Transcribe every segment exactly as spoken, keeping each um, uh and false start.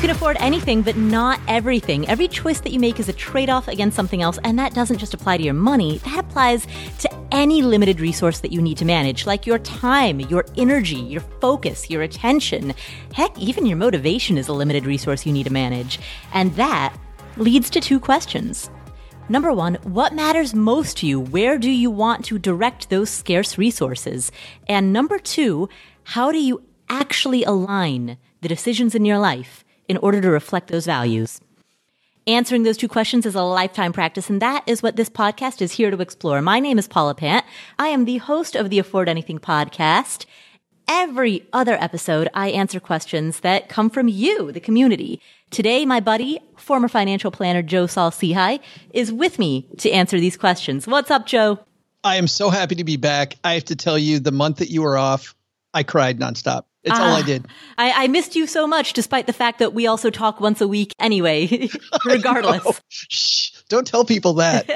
can afford anything, but not everything. Every choice that you make is a trade-off against something else, and that doesn't just apply to your money. That applies to any limited resource that you need to manage, like your time, your energy, your focus, your attention. Heck, even your motivation is a limited resource you need to manage. And that leads to two questions. Number one, what matters most to you? Where do you want to direct those scarce resources? And number two, how do you actually align the decisions in your life in order to reflect those values? Answering those two questions is a lifetime practice, and that is what this podcast is here to explore. My name is Paula Pant. I am the host of the Afford Anything podcast. Every other episode, I answer questions that come from you, the community. Today, my buddy, former financial planner Joe Saul-Sehy, is with me to answer these questions. What's up, Joe? I am so happy to be back. I have to tell you, the month that you were off, I cried nonstop. It's uh, all I did. I, I missed you so much, despite the fact that we also talk once a week anyway, regardless. Shh, don't tell people that.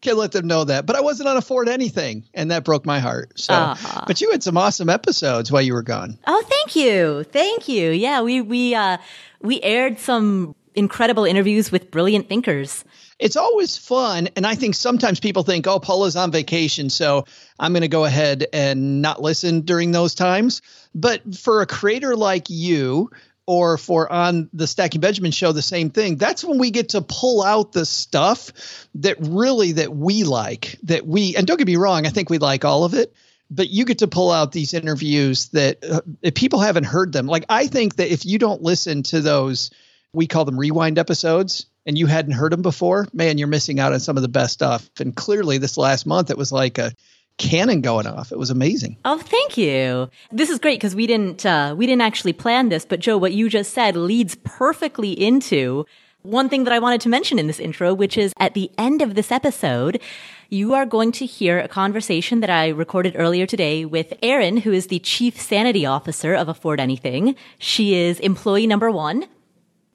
Can't let them know that. But I wasn't on Afford Anything, and that broke my heart. So, uh-huh. But you had some awesome episodes while you were gone. Oh, thank you. Thank you. Yeah, we we uh, we aired some incredible interviews with brilliant thinkers. It's always fun. And I think sometimes people think, oh, Paula's on vacation, so I'm going to go ahead and not listen during those times. But for a creator like you, or for on the Stacky Benjamin show, the same thing. That's when we get to pull out the stuff that really that we like, that we, and don't get me wrong, I think we like all of it, but you get to pull out these interviews that uh, if people haven't heard them. Like, I think that if you don't listen to those, we call them rewind episodes, and you hadn't heard them before, man, you're missing out on some of the best stuff. And clearly this last month, it was like a cannon going off. It was amazing. Oh, thank you. This is great because we didn't uh, we didn't actually plan this, but Joe, what you just said leads perfectly into one thing that I wanted to mention in this intro, which is at the end of this episode, you are going to hear a conversation that I recorded earlier today with Erin, who is the Chief Sanity Officer of Afford Anything. She is employee number one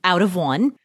out of one.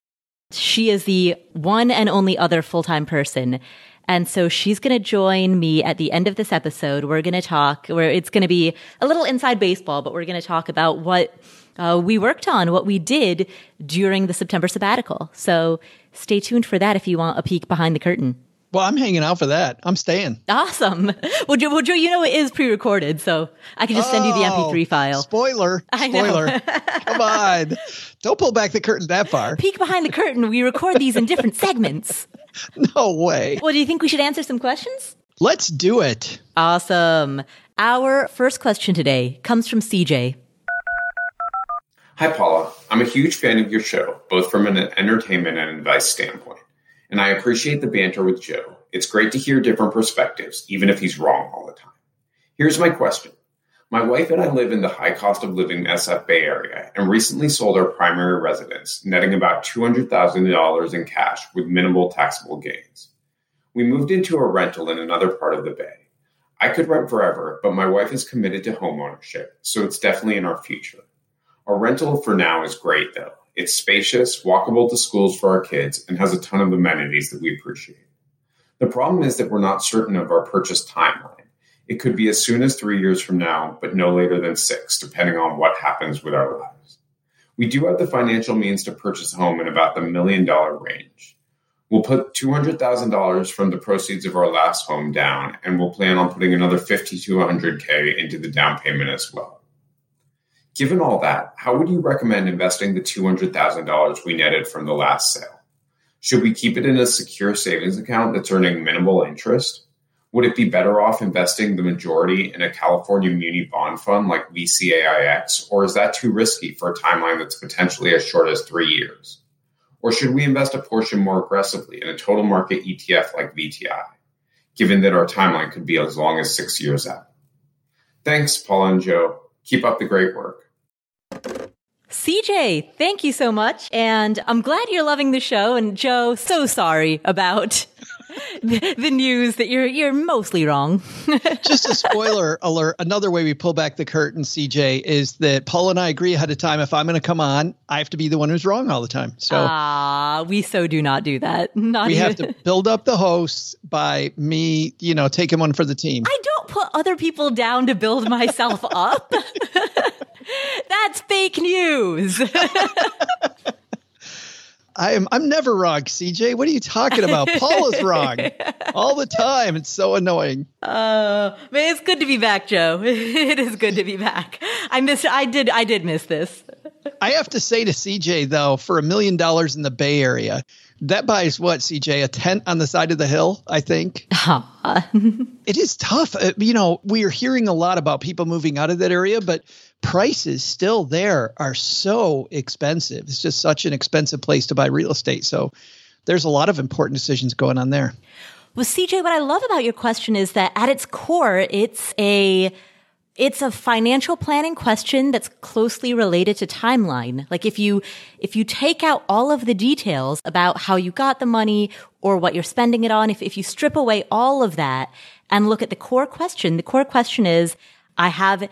She is the one and only other full-time person. And so she's going to join me at the end of this episode. We're going to talk, where it's going to be a little inside baseball, but we're going to talk about what uh, we worked on, what we did during the September sabbatical. So stay tuned for that if you want a peek behind the curtain. Well, I'm hanging out for that. I'm staying. Awesome. Well, Joe, well, you know it is pre-recorded, so I can just oh, send you the M P three file. Spoiler. Spoiler. Come on. Don't pull back the curtain that far. Peek behind the curtain. We record these in different segments. No way. Well, do you think we should answer some questions? Let's do it. Awesome. Our first question today comes from C J. Hi, Paula. I'm a huge fan of your show, both from an entertainment and advice standpoint. And I appreciate the banter with Joe. It's great to hear different perspectives, even if he's wrong all the time. Here's my question. My wife and I live in the high cost of living S F Bay Area and recently sold our primary residence, netting about two hundred thousand dollars in cash with minimal taxable gains. We moved into a rental in another part of the Bay. I could rent forever, but my wife is committed to homeownership, so it's definitely in our future. Our rental for now is great, though. It's spacious, walkable to schools for our kids, and has a ton of amenities that we appreciate. The problem is that we're not certain of our purchase timeline. It could be as soon as three years from now, but no later than six, depending on what happens with our lives. We do have the financial means to purchase a home in about the million dollar range. We'll put two hundred thousand dollars from the proceeds of our last home down, and we'll plan on putting another fifty to one hundred thousand into the down payment as well. Given all that, how would you recommend investing the two hundred thousand dollars we netted from the last sale? Should we keep it in a secure savings account that's earning minimal interest? Would it be better off investing the majority in a California muni bond fund like V C A I X, or is that too risky for a timeline that's potentially as short as three years? Or should we invest a portion more aggressively in a total market E T F like V T I, given that our timeline could be as long as six years out? Thanks, Paula and Joe. Keep up the great work. C J, thank you so much. And I'm glad you're loving the show. And Joe, so sorry about the news that you're you're mostly wrong. Just a spoiler alert. Another way we pull back the curtain, C J, is that Paul and I agree ahead of time. If I'm going to come on, I have to be the one who's wrong all the time. So uh, we so do not do that. Not we even. Have to build up the hosts by me, you know, taking one for the team. I don't put other people down to build myself up. That's fake news. I am, I'm never wrong, C J. What are you talking about? Paula's wrong all the time. It's so annoying. Uh, man, it's good to be back, Joe. It is good to be back. I miss, I did, I did miss this. I have to say to C J, though, for a million dollars in the Bay Area, that buys what, C J? A tent on the side of the hill, I think. It is tough. You know, we are hearing a lot about people moving out of that area, but prices still there are so expensive. It's just such an expensive place to buy real estate. So there's a lot of important decisions going on there. Well, C J, what I love about your question is that at its core, it's a It's a financial planning question that's closely related to timeline. Like if you, if you take out all of the details about how you got the money or what you're spending it on, if, if you strip away all of that and look at the core question, the core question is, I have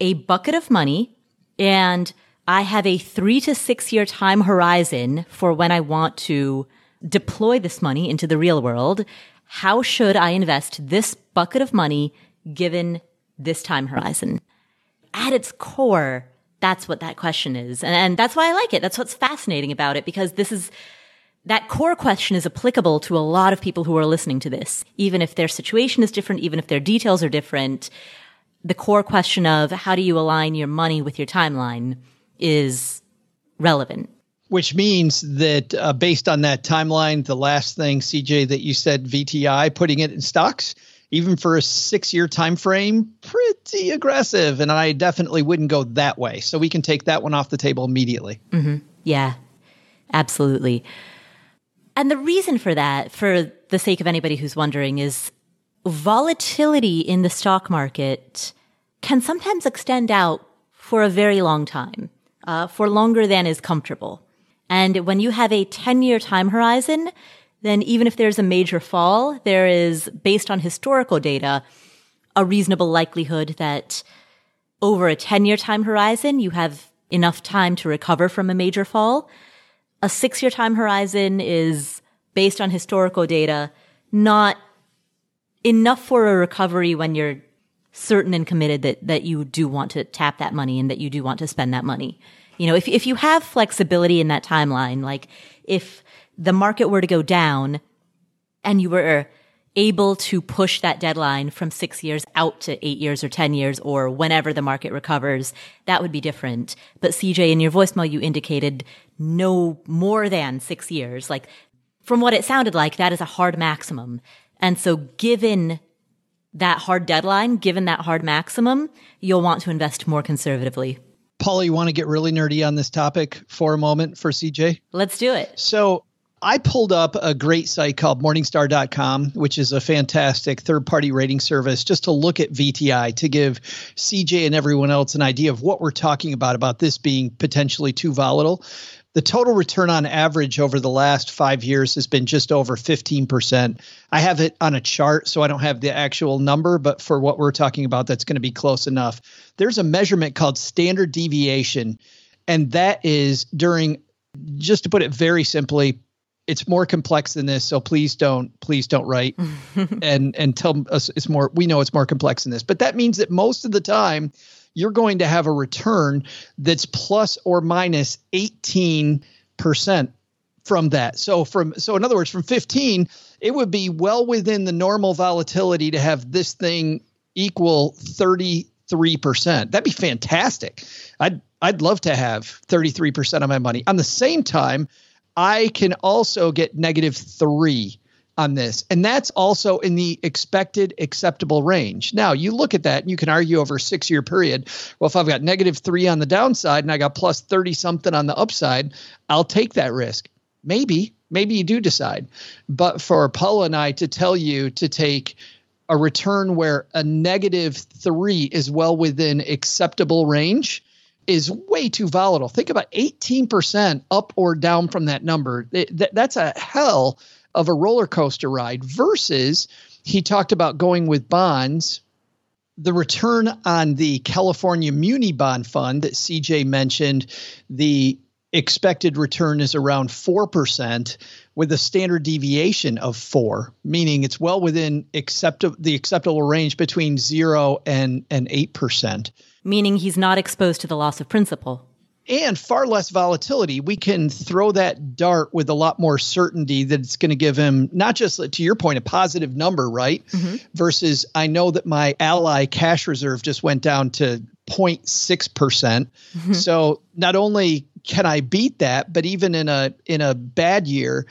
a bucket of money and I have a three to six year time horizon for when I want to deploy this money into the real world. How should I invest this bucket of money given this time horizon? At its core, that's what that question is. And, and that's why I like it. That's what's fascinating about it, because this is, that core question is applicable to a lot of people who are listening to this. Even if their situation is different, even if their details are different, the core question of how do you align your money with your timeline is relevant. Which means that uh, based on that timeline, the last thing, C J, that you said, V T I, putting it in stocks, even for a six-year time frame, pretty aggressive. And I definitely wouldn't go that way. So we can take that one off the table immediately. Mm-hmm. Yeah, absolutely. And the reason for that, for the sake of anybody who's wondering, is volatility in the stock market can sometimes extend out for a very long time, uh, for longer than is comfortable. And when you have a ten-year time horizon, then even if there's a major fall, there is, based on historical data, a reasonable likelihood that over a ten-year time horizon, you have enough time to recover from a major fall. A six-year time horizon is, based on historical data, not enough for a recovery when you're certain and committed that, that you do want to tap that money and that you do want to spend that money. You know, if, if you have flexibility in that timeline, like if the market were to go down and you were able to push that deadline from six years out to eight years or ten years or whenever the market recovers, that would be different. But C J, in your voicemail, you indicated no more than six years. Like from what it sounded like, that is a hard maximum. And so given that hard deadline, given that hard maximum, you'll want to invest more conservatively. Paula, you want to get really nerdy on this topic for a moment for C J? Let's do it. So I pulled up a great site called Morningstar dot com, which is a fantastic third-party rating service, just to look at V T I, to give C J and everyone else an idea of what we're talking about, about this being potentially too volatile. The total return on average over the last five years has been just over fifteen percent. I have it on a chart, so I don't have the actual number, but for what we're talking about, that's going to be close enough. There's a measurement called standard deviation, and that is during, just to put it very simply, it's more complex than this, so please don't, please don't write and, and tell us it's more, we know it's more complex than this. But that means that most of the time, you're going to have a return that's plus or minus eighteen percent from that. So from, so in other words, from fifteen, it would be well within the normal volatility to have this thing equal thirty-three percent. That'd be fantastic. I'd, I'd love to have thirty-three percent of my money. On the same time, I can also get negative three on this. And that's also in the expected acceptable range. Now, you look at that and you can argue over a six-year period. Well, if I've got negative three on the downside and I got plus thirty something on the upside, I'll take that risk. Maybe, maybe you do decide. But for Paula and I to tell you to take a return where a negative three is well within acceptable range is way too volatile. Think about eighteen percent up or down from that number. It, th- that's a hell of a roller coaster ride versus he talked about going with bonds. The return on the California Muni Bond Fund that C J mentioned, the expected return is around four percent with a standard deviation of four, meaning it's well within acceptable, the acceptable range between zero and, and eight percent. meaning he's not exposed to the loss of principal. And far less volatility. We can throw that dart with a lot more certainty that it's going to give him, not just, to your point, a positive number, right? Mm-hmm. Versus, I know that my Ally cash reserve just went down to zero point six percent. Mm-hmm. So not only can I beat that, but even in a in a bad year,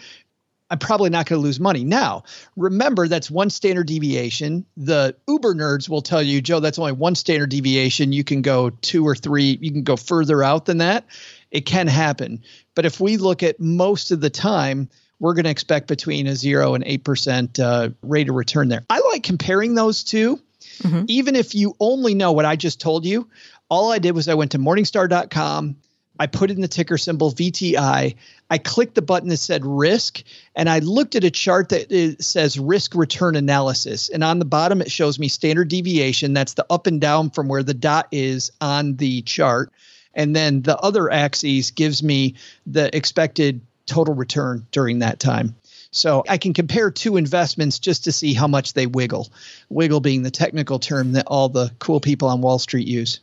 I'm probably not going to lose money. Now, remember, that's one standard deviation. The Uber nerds will tell you, Joe, that's only one standard deviation. You can go two or three. You can go further out than that. It can happen. But if we look at most of the time, we're going to expect between a zero and eight percent uh, rate of return there. I like comparing those two. Mm-hmm. Even if you only know what I just told you, all I did was I went to Morningstar dot com. I put in the ticker symbol V T I. I clicked the button that said risk, and I looked at a chart that says risk return analysis. And on the bottom, it shows me standard deviation. That's the up and down from where the dot is on the chart. And then the other axis gives me the expected total return during that time. So I can compare two investments just to see how much they wiggle, wiggle being the technical term that all the cool people on Wall Street use.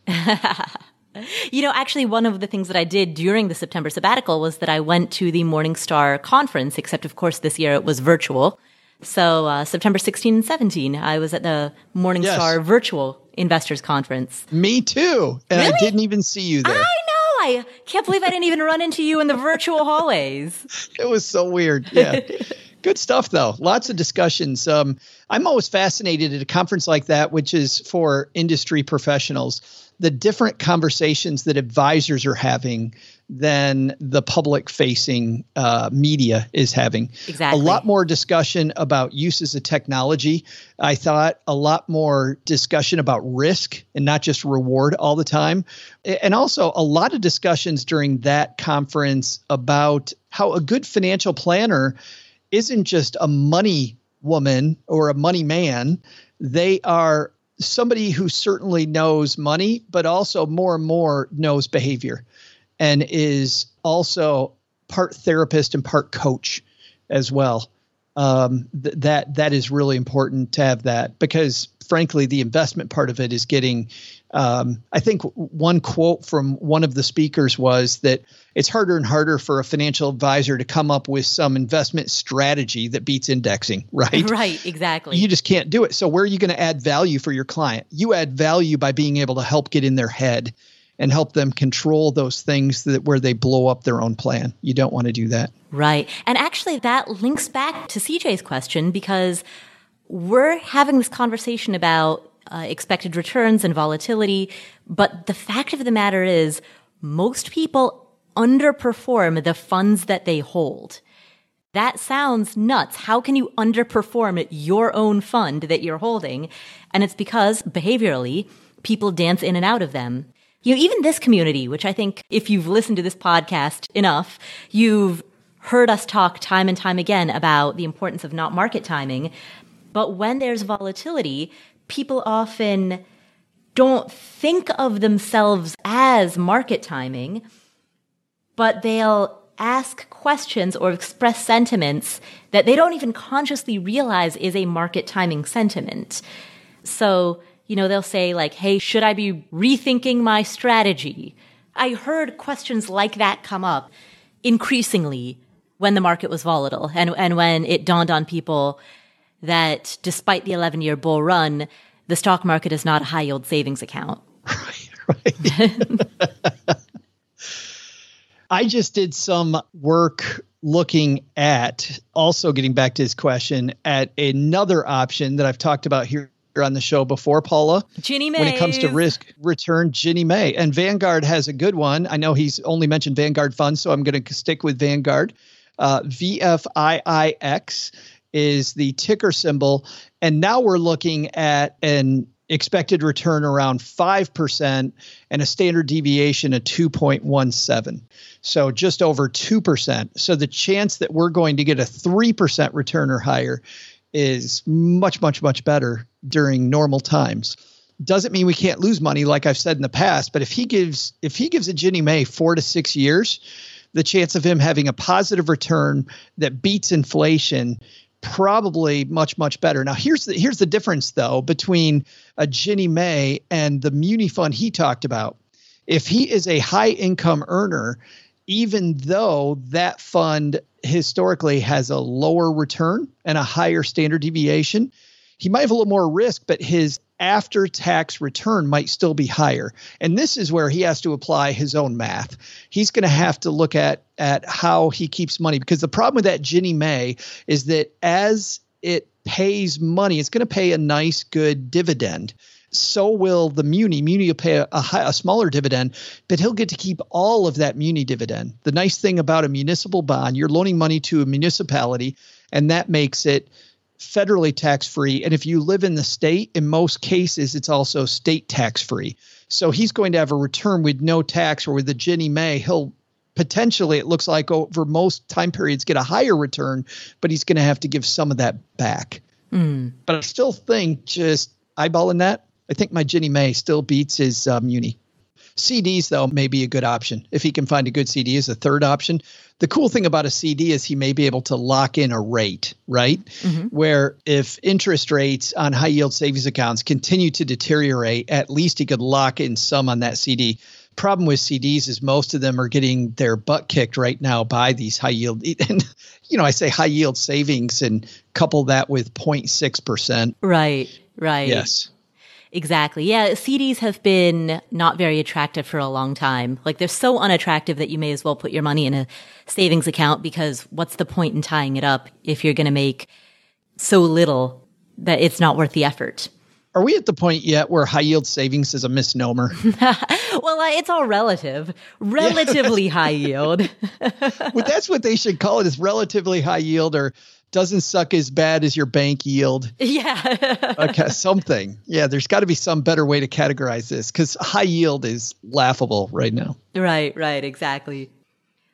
You know, actually, one of the things that I did during the September sabbatical was that I went to the Morningstar conference, except, of course, this year it was virtual. So uh, September sixteenth and seventeenth, I was at the Morningstar yes. Virtual Investors Conference. Me too. And really? I didn't even see you there. I know. I can't believe I didn't even run into you in the virtual hallways. It was so weird. Yeah. Good stuff, though. Lots of discussions. Um, I'm always fascinated at a conference like that, which is for industry professionals, the different conversations that advisors are having than the public-facing uh, media is having. Exactly. A lot more discussion about uses of technology. I thought a lot more discussion about risk and not just reward all the time. And also a lot of discussions during that conference about how a good financial planner isn't just a money woman or a money man. They are somebody who certainly knows money, but also more and more knows behavior and is also part therapist and part coach as well. Um, th- that that is really important to have that, because frankly, the investment part of it is getting um, I think one quote from one of the speakers was that it's harder and harder for a financial advisor to come up with some investment strategy that beats indexing, right? Right, exactly. You just can't do it. So where are you going to add value for your client? You add value by being able to help get in their head and help them control those things that where they blow up their own plan. You don't want to do that. Right. And actually that links back to C J's question, because we're having this conversation about Uh, expected returns and volatility. But the fact of the matter is most people underperform the funds that they hold. That sounds nuts. How can you underperform your own fund that you're holding? And it's because behaviorally, people dance in and out of them. You know, even this community, which I think if you've listened to this podcast enough, you've heard us talk time and time again about the importance of not market timing. But when there's volatility, people often don't think of themselves as market timing, but they'll ask questions or express sentiments that they don't even consciously realize is a market timing sentiment. So, you know, they'll say like, hey, should I be rethinking my strategy? I heard questions like that come up increasingly when the market was volatile and, and when it dawned on people that despite the eleven-year bull run, the stock market is not a high-yield savings account. Right, right. I just did some work looking at, also getting back to his question, at another option that I've talked about here on the show before, Paula. Ginnie Mae. When it comes to risk return, Ginnie Mae. And Vanguard has a good one. I know he's only mentioned Vanguard funds, so I'm going to stick with Vanguard. Uh, V F I I X is the ticker symbol. And now we're looking at an expected return around five percent and a standard deviation of two point one seven. So just over two percent. So the chance that we're going to get a three percent return or higher is much, much, much better during normal times. Doesn't mean we can't lose money, like I've said in the past, but if he gives if he gives a Ginnie Mae four to six years, the chance of him having a positive return that beats inflation probably much, much better. Now, here's the, here's the difference, though, between a Ginnie Mae and the muni fund he talked about. If he is a high income earner, even though that fund historically has a lower return and a higher standard deviation, he might have a little more risk, but his after-tax return might still be higher. And this is where he has to apply his own math. He's going to have to look at at how he keeps money, because the problem with that Ginnie Mae is that as it pays money, it's going to pay a nice, good dividend. So will the muni. Muni will pay a, a, high, a smaller dividend, but he'll get to keep all of that muni dividend. The nice thing about a municipal bond, you're loaning money to a municipality, and that makes it federally tax-free. And if you live in the state, in most cases, it's also state tax-free. So he's going to have a return with no tax, or with the Ginnie Mae, he'll potentially, it looks like over most time periods, get a higher return, but he's going to have to give some of that back. Mm. But I still think, just eyeballing that, I think my Ginnie Mae still beats his uh, muni. C Ds, though, may be a good option. If he can find a good C D as a third option. The cool thing about a C D is he may be able to lock in a rate, right? Mm-hmm. Where if interest rates on high yield savings accounts continue to deteriorate, at least he could lock in some on that C D. Problem with C Ds is most of them are getting their butt kicked right now by these high yield. And, you know, I say high yield savings and couple that with zero point six percent. Right, right. Yes. Exactly. Yeah, C Ds have been not very attractive for a long time. Like, they're so unattractive that you may as well put your money in a savings account, because what's the point in tying it up if you're going to make so little that it's not worth the effort? Are we at the point yet where high yield savings is a misnomer? Well, uh, it's all relative. Relatively yeah. High yield. Well, that's what they should call it, is relatively high yield, or doesn't suck as bad as your bank yield. Yeah. Okay, something. Yeah, there's got to be some better way to categorize this, because high yield is laughable right now. Right, right, exactly.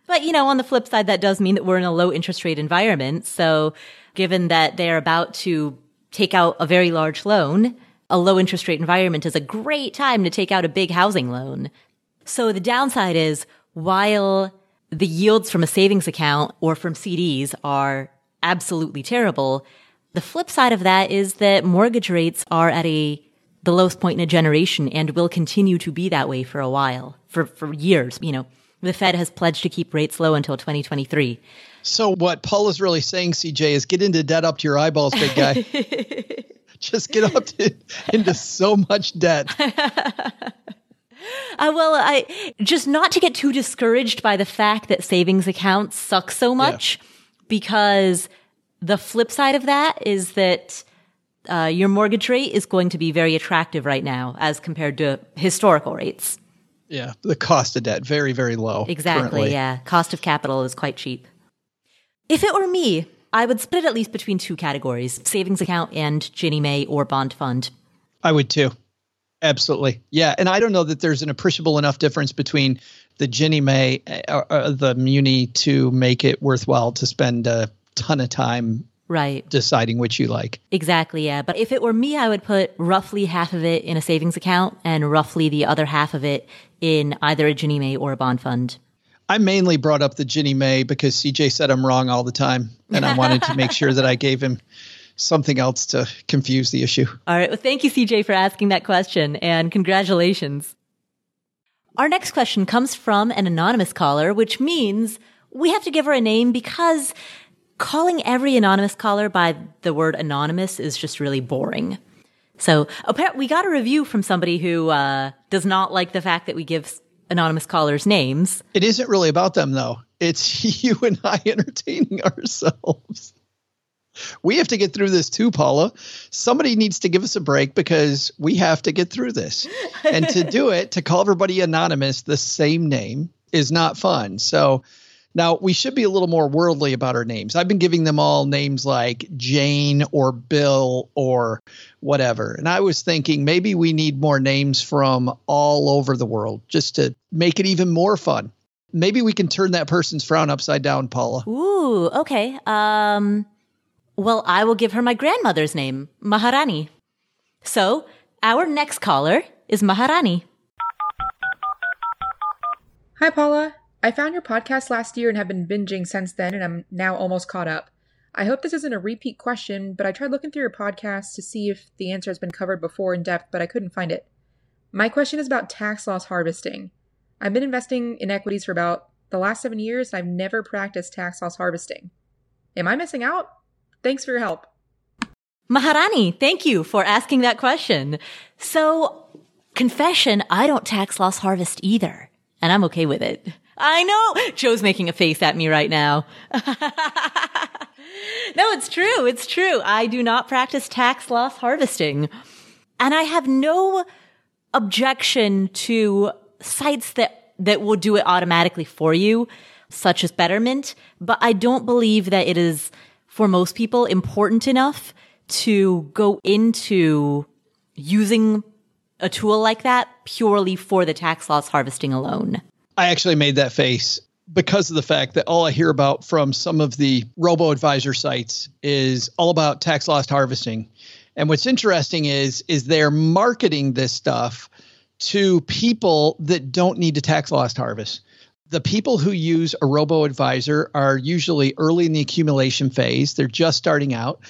But, you know, on the flip side, that does mean that we're in a low interest rate environment. So given that they're about to take out a very large loan, a low interest rate environment is a great time to take out a big housing loan. So the downside is, while the yields from a savings account or from C Ds are absolutely terrible, the flip side of that is that mortgage rates are at a the lowest point in a generation, and will continue to be that way for a while, for, for years. You know, the Fed has pledged to keep rates low until twenty twenty-three. So what Paula's really saying, C J, is get into debt up to your eyeballs, big guy. Just get up to, into so much debt. Uh, well, I just not to get too discouraged by the fact that savings accounts suck so much. Yeah. Because the flip side of that is that uh, your mortgage rate is going to be very attractive right now as compared to historical rates. Yeah, the cost of debt, very, very low. Exactly, currently. Yeah. Cost of capital is quite cheap. If it were me, I would split at least between two categories, savings account and Ginnie Mae or bond fund. I would too. Absolutely. Yeah. And I don't know that there's an appreciable enough difference between the Ginnie Mae or, or the muni to make it worthwhile to spend a ton of time right. deciding which you like. Exactly. Yeah. But if it were me, I would put roughly half of it in a savings account and roughly the other half of it in either a Ginnie Mae or a bond fund. I mainly brought up the Ginnie Mae because C J said I'm wrong all the time, and I wanted to make sure that I gave him something else to confuse the issue. All right. Well, thank you, C J, for asking that question, and congratulations. Our next question comes from an anonymous caller, which means we have to give her a name, because calling every anonymous caller by the word anonymous is just really boring. So we got a review from somebody who uh, does not like the fact that we give anonymous callers names. It isn't really about them, though. It's you and I entertaining ourselves. We have to get through this too, Paula. Somebody needs to give us a break, because we have to get through this. And to do it, to call everybody anonymous, the same name, is not fun. So now we should be a little more worldly about our names. I've been giving them all names like Jane or Bill or whatever. And I was thinking maybe we need more names from all over the world just to make it even more fun. Maybe we can turn that person's frown upside down, Paula. Ooh, okay. Um... Well, I will give her my grandmother's name, Maharani. So our next caller is Maharani. Hi, Paula. I found your podcast last year and have been binging since then, and I'm now almost caught up. I hope this isn't a repeat question, but I tried looking through your podcast to see if the answer has been covered before in depth, but I couldn't find it. My question is about tax loss harvesting. I've been investing in equities for about the last seven years, and I've never practiced tax loss harvesting. Am I missing out? Thanks for your help. Maharani, thank you for asking that question. So, confession, I don't tax loss harvest either, and I'm okay with it. I know! Joe's making a face at me right now. No, it's true. It's true. I do not practice tax loss harvesting. And I have no objection to sites that, that will do it automatically for you, such as Betterment, but I don't believe that it is, for most people, important enough to go into using a tool like that purely for the tax loss harvesting alone. I actually made that face because of the fact that all I hear about from some of the robo-advisor sites is all about tax loss harvesting. And what's interesting is, is they're marketing this stuff to people that don't need to tax loss harvest. The people who use a robo-advisor are usually early in the accumulation phase. They're just starting out.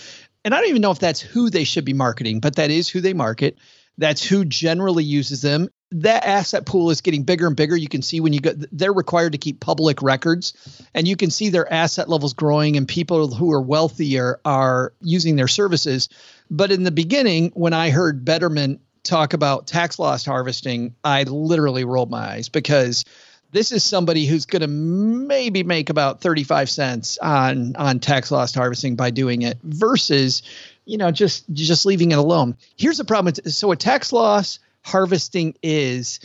And I don't even know if that's who they should be marketing, but that is who they market. That's who generally uses them. That asset pool is getting bigger and bigger. You can see when you go, they're required to keep public records, and you can see their asset levels growing, and people who are wealthier are using their services. But in the beginning, when I heard Betterment talk about tax loss harvesting, I literally rolled my eyes, because this is somebody who's going to maybe make about thirty-five cents on, on tax loss harvesting by doing it versus, you know, just, just leaving it alone. Here's the problem. So a tax loss harvesting is,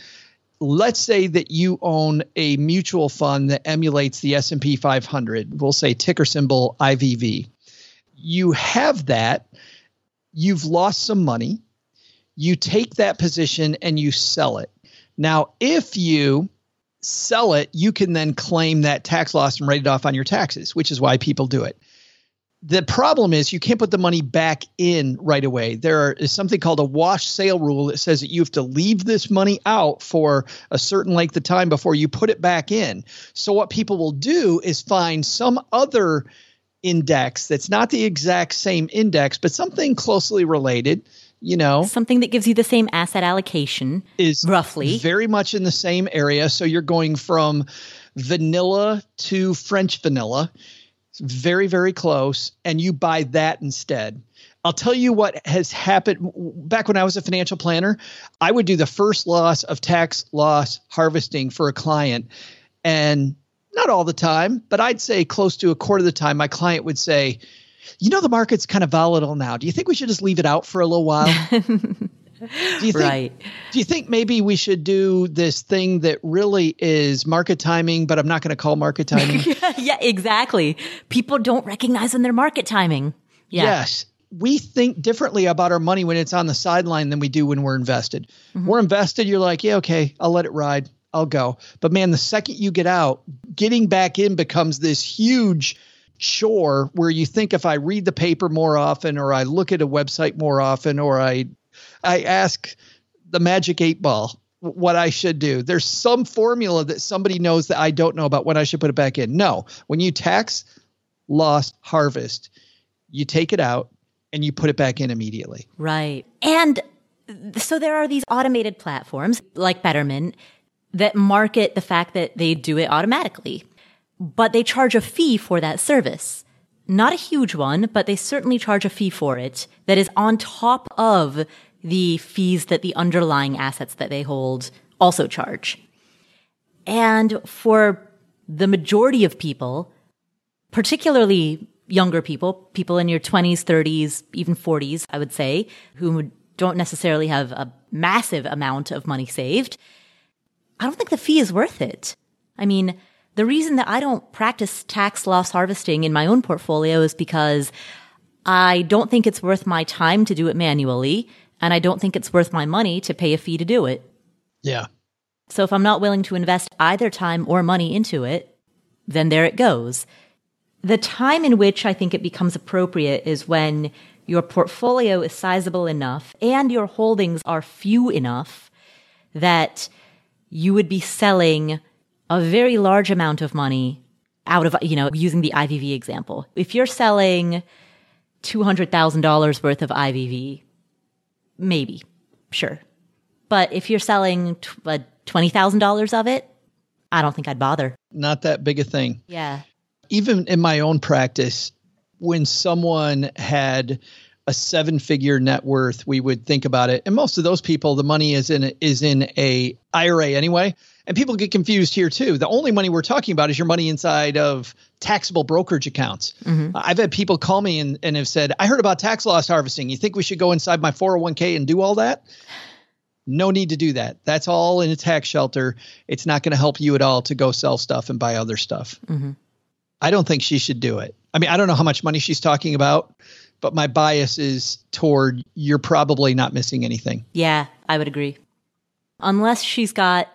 let's say that you own a mutual fund that emulates the S and P five hundred. We'll say ticker symbol I V V. You have that. You've lost some money. You take that position and you sell it. Now, if you sell it, you can then claim that tax loss and write it off on your taxes, which is why people do it. The problem is you can't put the money back in right away. There is something called a wash sale rule that says that you have to leave this money out for a certain length of time before you put it back in. So what people will do is find some other index that's not the exact same index, but something closely related. You know, something that gives you the same asset allocation is roughly very much in the same area. So you're going from vanilla to French vanilla. It's very, very close. And you buy that instead. I'll tell you what has happened. Back when I was a financial planner, I would do the first loss of tax loss harvesting for a client. And not all the time, but I'd say close to a quarter of the time, my client would say, you know, the market's kind of volatile now. Do you think we should just leave it out for a little while? Do you think, right. Do you think maybe we should do this thing that really is market timing, but I'm not going to call market timing? Yeah, exactly. People don't recognize in their market timing. Yeah. Yes. We think differently about our money when it's on the sideline than we do when we're invested. Mm-hmm. We're invested. You're like, yeah, okay, I'll let it ride. I'll go. But man, the second you get out, getting back in becomes this huge chore where you think, if I read the paper more often, or I look at a website more often, or I I ask the magic eight ball what I should do. There's some formula that somebody knows that I don't know about when I should put it back in. No, when you tax loss harvest, you take it out and you put it back in immediately. Right. And so there are these automated platforms like Betterment that market the fact that they do it automatically. But they charge a fee for that service. Not a huge one, but they certainly charge a fee for it that is on top of the fees that the underlying assets that they hold also charge. And for the majority of people, particularly younger people, people in your twenties, thirties, even forties, I would say, who don't necessarily have a massive amount of money saved, I don't think the fee is worth it. I mean, the reason that I don't practice tax loss harvesting in my own portfolio is because I don't think it's worth my time to do it manually, and I don't think it's worth my money to pay a fee to do it. Yeah. So if I'm not willing to invest either time or money into it, then there it goes. The time in which I think it becomes appropriate is when your portfolio is sizable enough and your holdings are few enough that you would be selling a very large amount of money out of, you know, using the I V V example. If you're selling two hundred thousand dollars worth of I V V, maybe, sure. But if you're selling twenty thousand dollars of it, I don't think I'd bother. Not that big a thing. Yeah. Even in my own practice, when someone had a seven-figure net worth, we would think about it. And most of those people, the money is in a, is in a I R A anyway. And people get confused here too. The only money we're talking about is your money inside of taxable brokerage accounts. Mm-hmm. I've had people call me and, and have said, I heard about tax loss harvesting. You think we should go inside my four oh one k and do all that? No need to do that. That's all in a tax shelter. It's not going to help you at all to go sell stuff and buy other stuff. Mm-hmm. I don't think she should do it. I mean, I don't know how much money she's talking about, but my bias is toward you're probably not missing anything. Yeah, I would agree. Unless she's got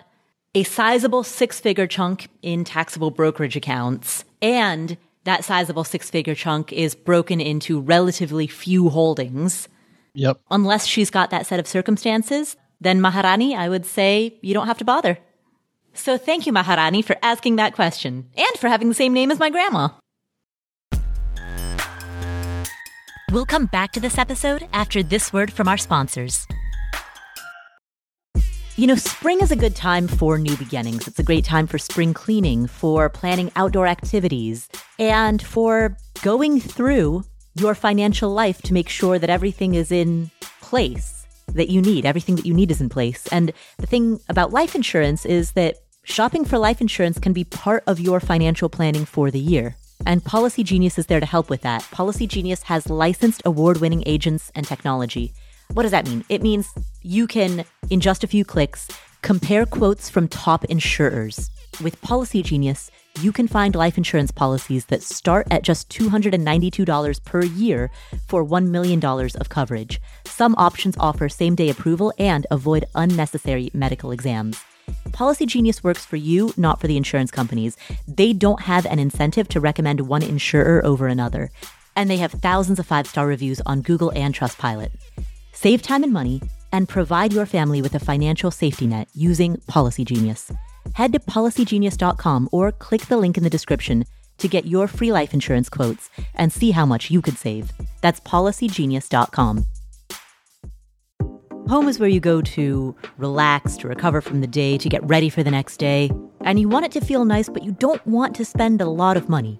a sizable six-figure chunk in taxable brokerage accounts, and that sizable six-figure chunk is broken into relatively few holdings. Yep. Unless she's got that set of circumstances, then Maharani, I would say you don't have to bother. So thank you, Maharani, for asking that question and for having the same name as my grandma. We'll come back to this episode after this word from our sponsors. You know, spring is a good time for new beginnings. It's a great time for spring cleaning, for planning outdoor activities, and for going through your financial life to make sure that everything is in place that you need. Everything that you need is in place. And the thing about life insurance is that shopping for life insurance can be part of your financial planning for the year. And PolicyGenius is there to help with that. PolicyGenius has licensed award-winning agents and technology. What does that mean? It means you can, in just a few clicks, compare quotes from top insurers. With PolicyGenius, you can find life insurance policies that start at just two hundred ninety-two dollars per year for one million dollars of coverage. Some options offer same-day approval and avoid unnecessary medical exams. PolicyGenius works for you, not for the insurance companies. They don't have an incentive to recommend one insurer over another. And they have thousands of five-star reviews on Google and Trustpilot. Save time and money and provide your family with a financial safety net using PolicyGenius. Head to Policy Genius dot com or click the link in the description to get your free life insurance quotes and see how much you could save. That's Policy Genius dot com. Home is where you go to relax, to recover from the day, to get ready for the next day. And you want it to feel nice, but you don't want to spend a lot of money.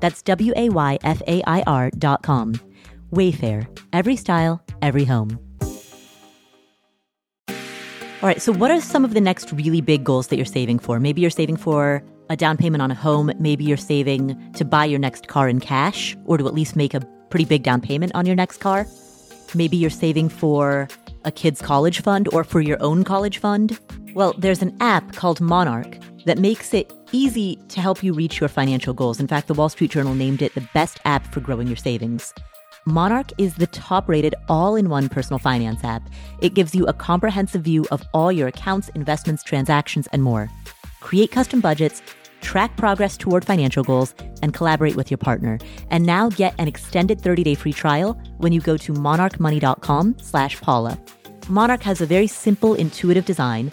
That's W-A-Y-F-A-I-R dot com. Wayfair. Every style, every home. All right, so what are some of the next really big goals that you're saving for? Maybe you're saving for a down payment on a home. Maybe you're saving to buy your next car in cash or to at least make a pretty big down payment on your next car. Maybe you're saving for a kid's college fund or for your own college fund. Well, there's an app called Monarch that makes it easy to help you reach your financial goals. In fact, the Wall Street Journal named it the best app for growing your savings. Monarch is the top-rated all-in-one personal finance app. It gives you a comprehensive view of all your accounts, investments, transactions, and more. Create custom budgets, track progress toward financial goals, and collaborate with your partner. And now get an extended thirty-day free trial when you go to monarch money dot com slash Paula. Monarch has a very simple, intuitive design.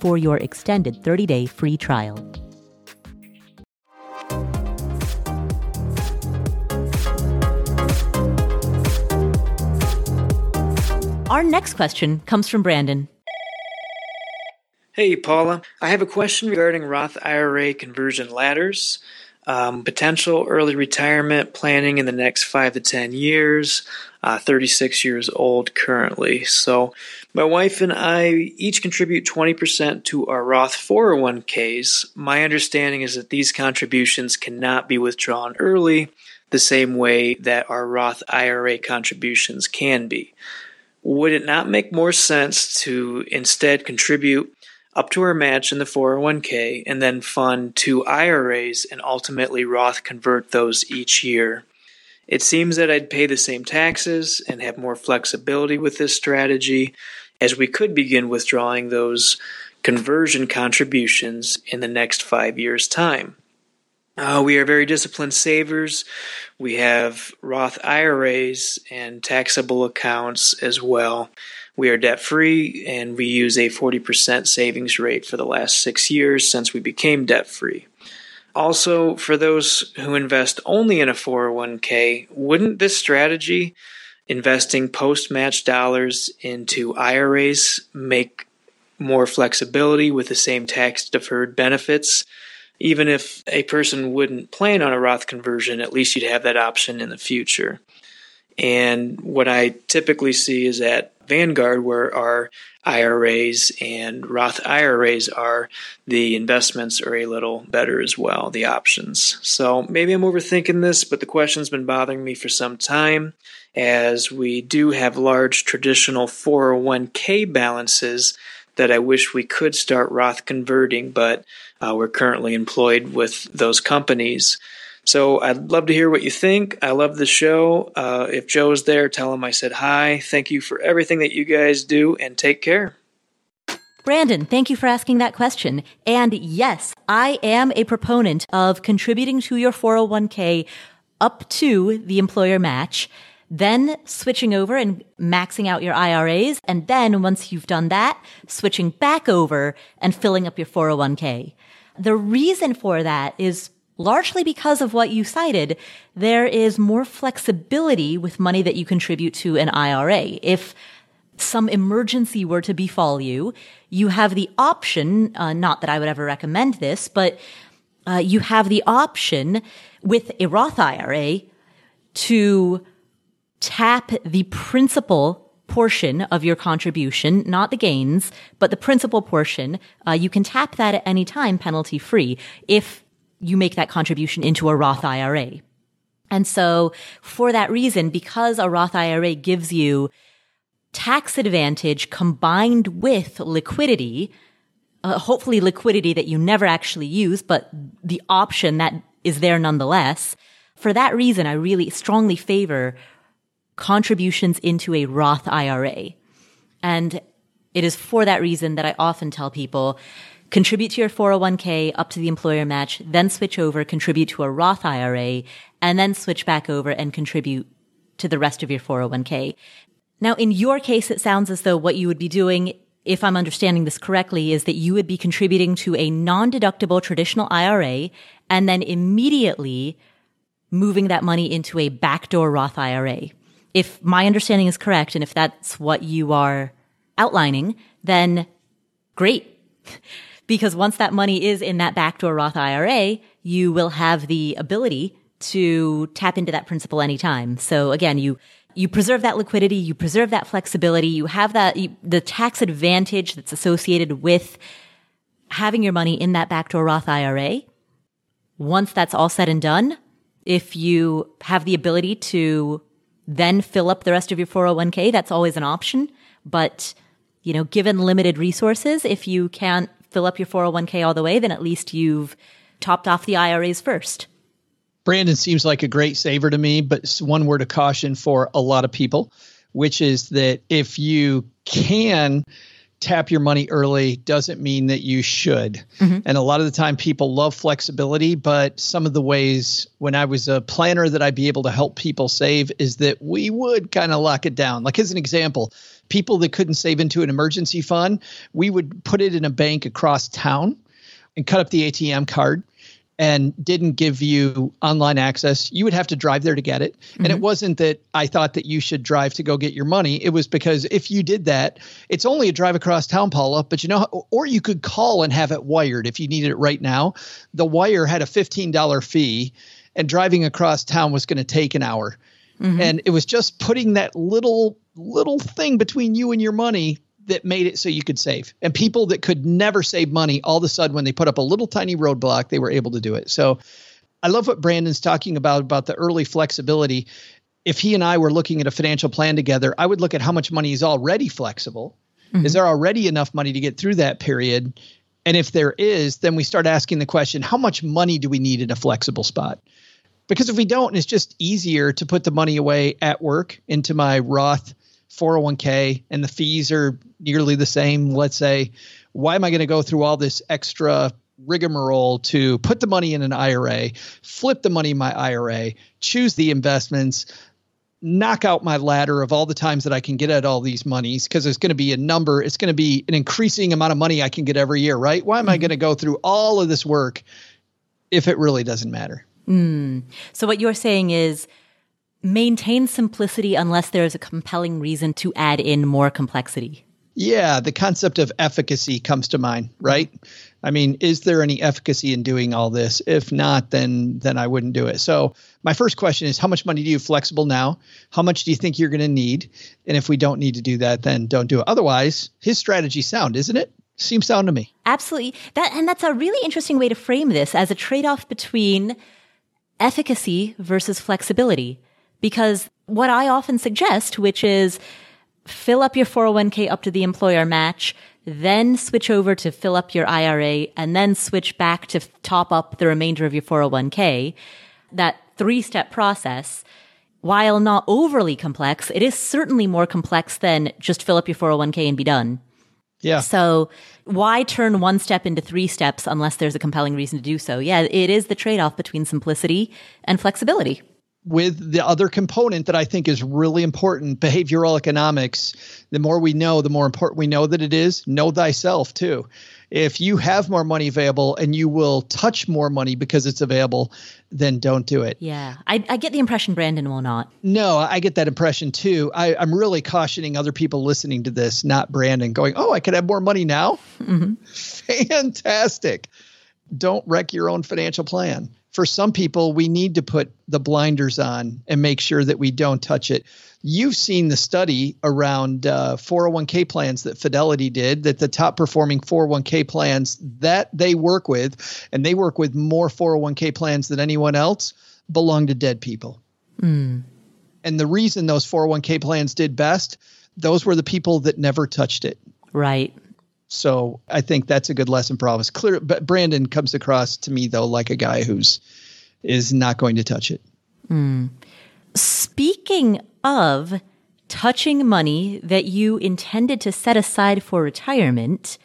for your extended thirty-day free trial. Our next question comes from Brandon. Hey, Paula. I have a question regarding Roth I R A conversion ladders, um, potential early retirement planning in the next five to ten years, uh, thirty-six years old currently. So my wife and I each contribute twenty percent to our Roth four oh one k's. My understanding is that these contributions cannot be withdrawn early the same way that our Roth I R A contributions can be. Would it not make more sense to instead contribute up to our match in the four oh one k, and then fund two I R As and ultimately Roth convert those each year? It seems that I'd pay the same taxes and have more flexibility with this strategy, as we could begin withdrawing those conversion contributions in the next five years' time. Uh, we are very disciplined savers. We have Roth I R As and taxable accounts as well. We are debt-free, and we use a forty percent savings rate for the last six years since we became debt-free. Also, for those who invest only in a four oh one k, wouldn't this strategy, investing post-match dollars into I R As, make more flexibility with the same tax-deferred benefits? Even if a person wouldn't plan on a Roth conversion, at least you'd have that option in the future. And what I typically see is that Vanguard, where our I R As and Roth I R As are, the investments are a little better as well, the options. So maybe I'm overthinking this, but the question's been bothering me for some time, as we do have large traditional four oh one k balances that I wish we could start Roth converting, but uh, we're currently employed with those companies. So I'd love to hear what you think. I love the show. Uh, if Joe is there, tell him I said hi. Thank you for everything that you guys do, and take care. Brandon, thank you for asking that question. And yes, I am a proponent of contributing to your four oh one k up to the employer match, then switching over and maxing out your I R As, and then once you've done that, switching back over and filling up your four oh one k. The reason for that is largely because of what you cited. There is more flexibility with money that you contribute to an I R A. If some emergency were to befall you, you have the option, uh, not that I would ever recommend this, but uh, you have the option with a Roth I R A to tap the principal portion of your contribution, not the gains, but the principal portion. Uh, you can tap that at any time penalty free if you make that contribution into a Roth I R A. And so for that reason, because a Roth I R A gives you tax advantage combined with liquidity, uh, hopefully liquidity that you never actually use, but the option that is there nonetheless. For that reason, I really strongly favor contributions into a Roth I R A. And it is for that reason that I often tell people, contribute to your four oh one k up to the employer match, then switch over, contribute to a Roth I R A, and then switch back over and contribute to the rest of your four oh one k. Now, in your case, it sounds as though what you would be doing, if I'm understanding this correctly, is that you would be contributing to a non-deductible traditional I R A and then immediately moving that money into a backdoor Roth I R A. If my understanding is correct, and if that's what you are outlining, then great. Because once that money is in that backdoor Roth I R A, you will have the ability to tap into that principal anytime. So again, you you preserve that liquidity, you preserve that flexibility, you have that you, the tax advantage that's associated with having your money in that backdoor Roth I R A. Once that's all said and done, if you have the ability to then fill up the rest of your four oh one k. That's always an option. But, you know, given limited resources, if you can't fill up your four oh one k all the way, then at least you've topped off the I R As first. Brandon seems like a great saver to me, but it's one word of caution for a lot of people, which is that if you can tap your money early, doesn't mean that you should. Mm-hmm. And a lot of the time people love flexibility, but some of the ways when I was a planner that I'd be able to help people save is that we would kind of lock it down. Like as an example, people that couldn't save into an emergency fund, we would put it in a bank across town and cut up the A T M card and didn't give you online access. You would have to drive there to get it. Mm-hmm. And it wasn't that I thought that you should drive to go get your money. It was because if you did that, it's only a drive across town, Paula, but you know, or you could call and have it wired if you needed it right now. The wire had a fifteen dollars fee and driving across town was going to take an hour. Mm-hmm. And it was just putting that little, little thing between you and your money that made it so you could save. And people that could never save money, all of a sudden, when they put up a little tiny roadblock, they were able to do it. So I love what Brandon's talking about, about the early flexibility. If he and I were looking at a financial plan together, I would look at how much money is already flexible. Mm-hmm. Is there already enough money to get through that period? And if there is, then we start asking the question, how much money do we need in a flexible spot? Because if we don't, it's just easier to put the money away at work into my Roth four oh one k, and the fees are nearly the same, let's say. Why am I going to go through all this extra rigmarole to put the money in an I R A, flip the money in my I R A, choose the investments, knock out my ladder of all the times that I can get at all these monies, because there's going to be a number, it's going to be an increasing amount of money I can get every year, right? Why am I going to go through all of this work if it really doesn't matter? Mm. So what you're saying is, maintain simplicity unless there is a compelling reason to add in more complexity. Yeah, the concept of efficacy comes to mind, right? I mean, is there any efficacy in doing all this? If not, then then I wouldn't do it. So my first question is, how much money do you flexible now? How much do you think you're going to need? And if we don't need to do that, then don't do it. Otherwise, his strategy's sound, isn't it? Seems sound to me. Absolutely. That, and that's a really interesting way to frame this as a trade-off between efficacy versus flexibility. Because what I often suggest, which is fill up your four oh one k up to the employer match, then switch over to fill up your I R A, and then switch back to top up the remainder of your four oh one k, that three-step process, while not overly complex, it is certainly more complex than just fill up your four oh one k and be done. Yeah. So why turn one step into three steps unless there's a compelling reason to do so? Yeah, it is the trade-off between simplicity and flexibility. With the other component that I think is really important, behavioral economics. The more we know, the more important we know that it is. Know thyself too. If you have more money available and you will touch more money because it's available, then don't do it. Yeah. I, I get the impression Brandon will not. No, I get that impression too. I, I'm really cautioning other people listening to this, not Brandon, going, oh, I could have more money now. Mm-hmm. Fantastic. Don't wreck your own financial plan. For some people, we need to put the blinders on and make sure that we don't touch it. You've seen the study around uh, four oh one k plans that Fidelity did, that the top performing four oh one k plans that they work with, and they work with more four oh one k plans than anyone else, belong to dead people. Mm. And the reason those four oh one k plans did best, those were the people that never touched it. Right. So I think that's a good lesson for all of us. Clear, but Brandon comes across to me, though, like a guy who's is not going to touch it. Mm. Speaking of touching money that you intended to set aside for retirement,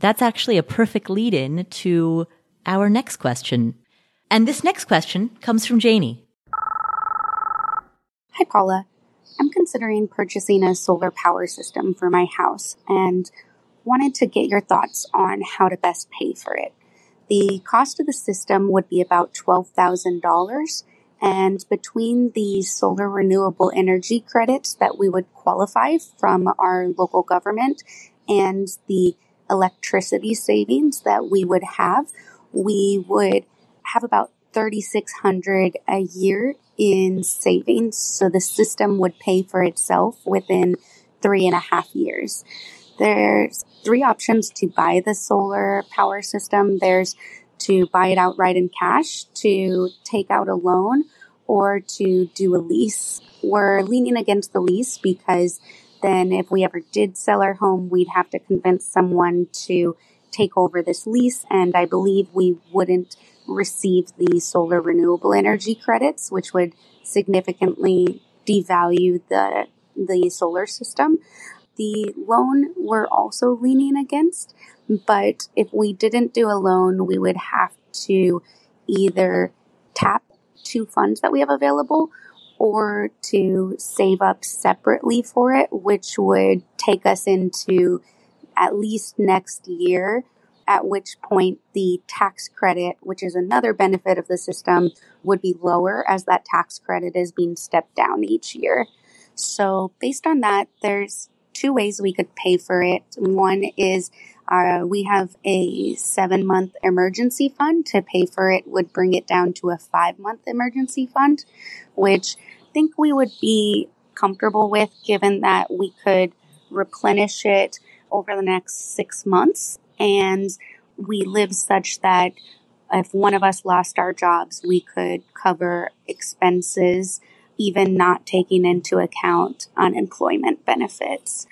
that's actually a perfect lead-in to our next question. And this next question comes from Janie. Hi, Paula. I'm considering purchasing a solar power system for my house and wanted to get your thoughts on how to best pay for it. The cost of the system would be about twelve thousand dollars, and between the solar renewable energy credits that we would qualify from our local government and the electricity savings that we would have, we would have about three thousand six hundred dollars a year in savings, so the system would pay for itself within three and a half years. There's three options to buy the solar power system. There's to buy it outright in cash, to take out a loan, or to do a lease. We're leaning against the lease because then if we ever did sell our home, we'd have to convince someone to take over this lease. And I believe we wouldn't receive the solar renewable energy credits, which would significantly devalue the the solar system. The loan we're also leaning against, but if we didn't do a loan, we would have to either tap two funds that we have available or to save up separately for it, which would take us into at least next year, at which point the tax credit, which is another benefit of the system, would be lower as that tax credit is being stepped down each year. So based on that, there's two ways we could pay for it. One is uh, we have a seven-month emergency fund. To pay for it would bring it down to a five-month emergency fund, which I think we would be comfortable with given that we could replenish it over the next six months. And we live such that if one of us lost our jobs, we could cover expenses, even not taking into account unemployment benefits.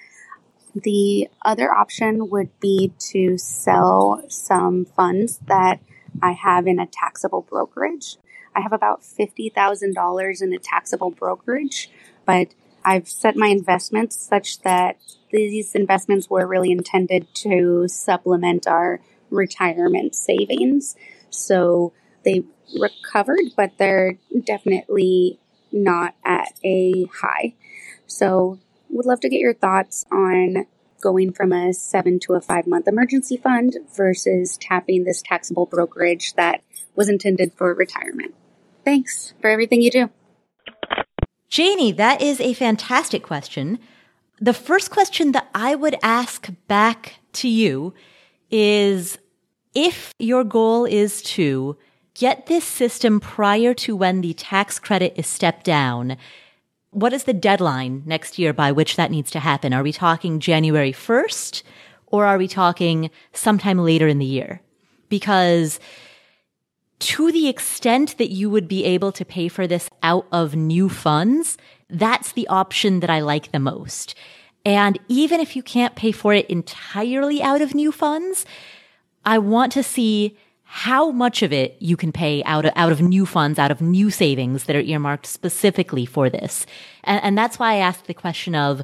The other option would be to sell some funds that I have in a taxable brokerage. I have about fifty thousand dollars in a taxable brokerage, but I've set my investments such that these investments were really intended to supplement our retirement savings. So they recovered, but they're definitely not at a high. So would love to get your thoughts on going from a seven to a five month emergency fund versus tapping this taxable brokerage that was intended for retirement. Thanks for everything you do. Janie, that is a fantastic question. The first question that I would ask back to you is, if your goal is to get this system prior to when the tax credit is stepped down, what is the deadline next year by which that needs to happen? Are we talking January first or are we talking sometime later in the year? Because to the extent that you would be able to pay for this out of new funds, that's the option that I like the most. And even if you can't pay for it entirely out of new funds, I want to see how much of it you can pay out of, out of new funds, out of new savings that are earmarked specifically for this. And, and that's why I asked the question of,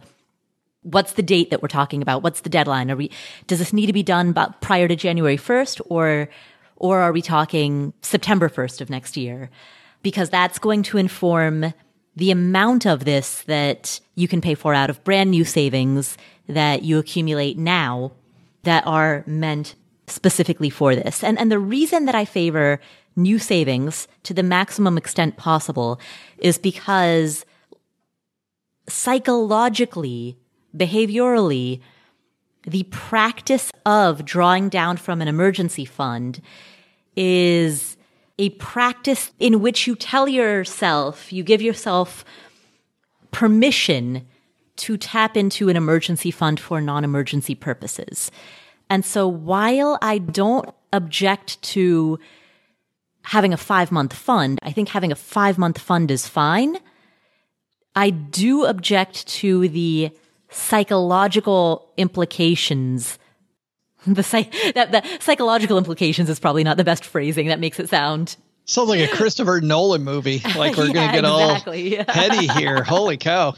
what's the date that we're talking about? What's the deadline? Are we, does this need to be done by, prior to January first or, or are we talking September first of next year? Because that's going to inform the amount of this that you can pay for out of brand new savings that you accumulate now that are meant specifically for this. And and the reason that I favor new savings to the maximum extent possible is because psychologically, behaviorally, the practice of drawing down from an emergency fund is a practice in which you tell yourself, you give yourself permission to tap into an emergency fund for non-emergency purposes. And so while I don't object to having a five-month fund, I think having a five-month fund is fine. I do object to the psychological implications. The, psych- that, the psychological implications is probably not the best phrasing. That makes it sound... sounds like a Christopher Nolan movie. Like we're yeah, going to get exactly. all heady here. Holy cow.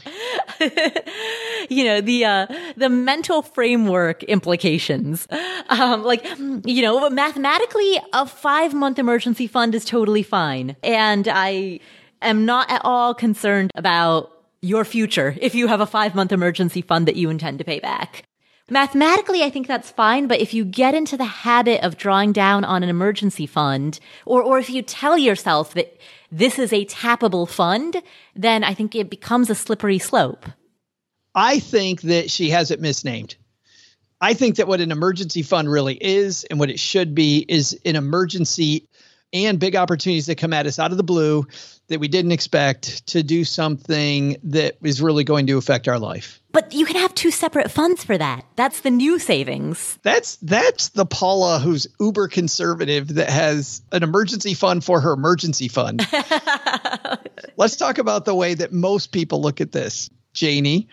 You know, the, uh, the mental framework implications. Um, like, you know, mathematically, a five month emergency fund is totally fine. And I am not at all concerned about your future if you have a five month emergency fund that you intend to pay back. Mathematically, I think that's fine, but if you get into the habit of drawing down on an emergency fund, or or if you tell yourself that this is a tappable fund, then I think it becomes a slippery slope. I think that she has it misnamed. I think that what an emergency fund really is and what it should be is an emergency and big opportunities that come at us out of the blue that we didn't expect to do something that is really going to affect our life. But you can have two separate funds for that. That's the new savings. That's that's the Paula who's uber conservative that has an emergency fund for her emergency fund. Let's talk about the way that most people look at this, Janie.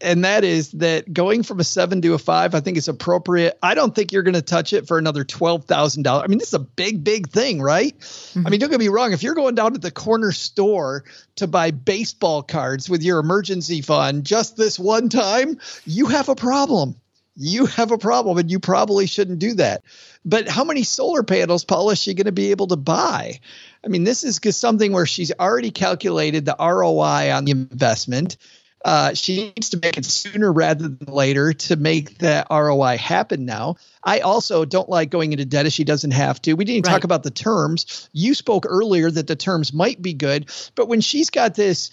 And that is that going from a seven to a five, I think it's appropriate. I don't think you're going to touch it for another twelve thousand dollars. I mean, this is a big, big thing, right? Mm-hmm. I mean, don't get me wrong. If you're going down to the corner store to buy baseball cards with your emergency fund just this one time, you have a problem. You have a problem, and you probably shouldn't do that. But how many solar panels, Paula, is she going to be able to buy? I mean, this is something where she's already calculated the R O I on the investment. Uh, she needs to make it sooner rather than later to make that R O I happen now. I also don't like going into debt if she doesn't have to. We didn't right. talk about the terms. You spoke earlier that the terms might be good, but when she's got this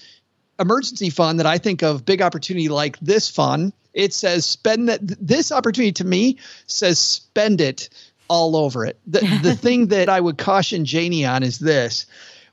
emergency fund that I think of big opportunity like this fund, it says spend that. This opportunity to me says spend it all over it. The, the thing that I would caution Janie on is this.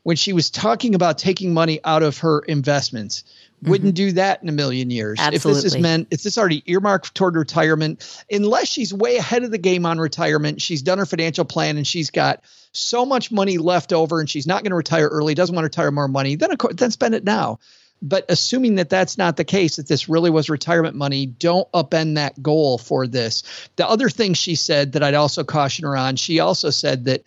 When she was talking about taking money out of her investments, wouldn't mm-hmm. do that in a million years. Absolutely. If this is meant, if this is already earmarked toward retirement, unless she's way ahead of the game on retirement, she's done her financial plan and she's got so much money left over and she's not going to retire early, doesn't want to retire more money, then of course, then spend it now. But assuming that that's not the case, that this really was retirement money, don't upend that goal for this. The other thing she said that I'd also caution her on, she also said that,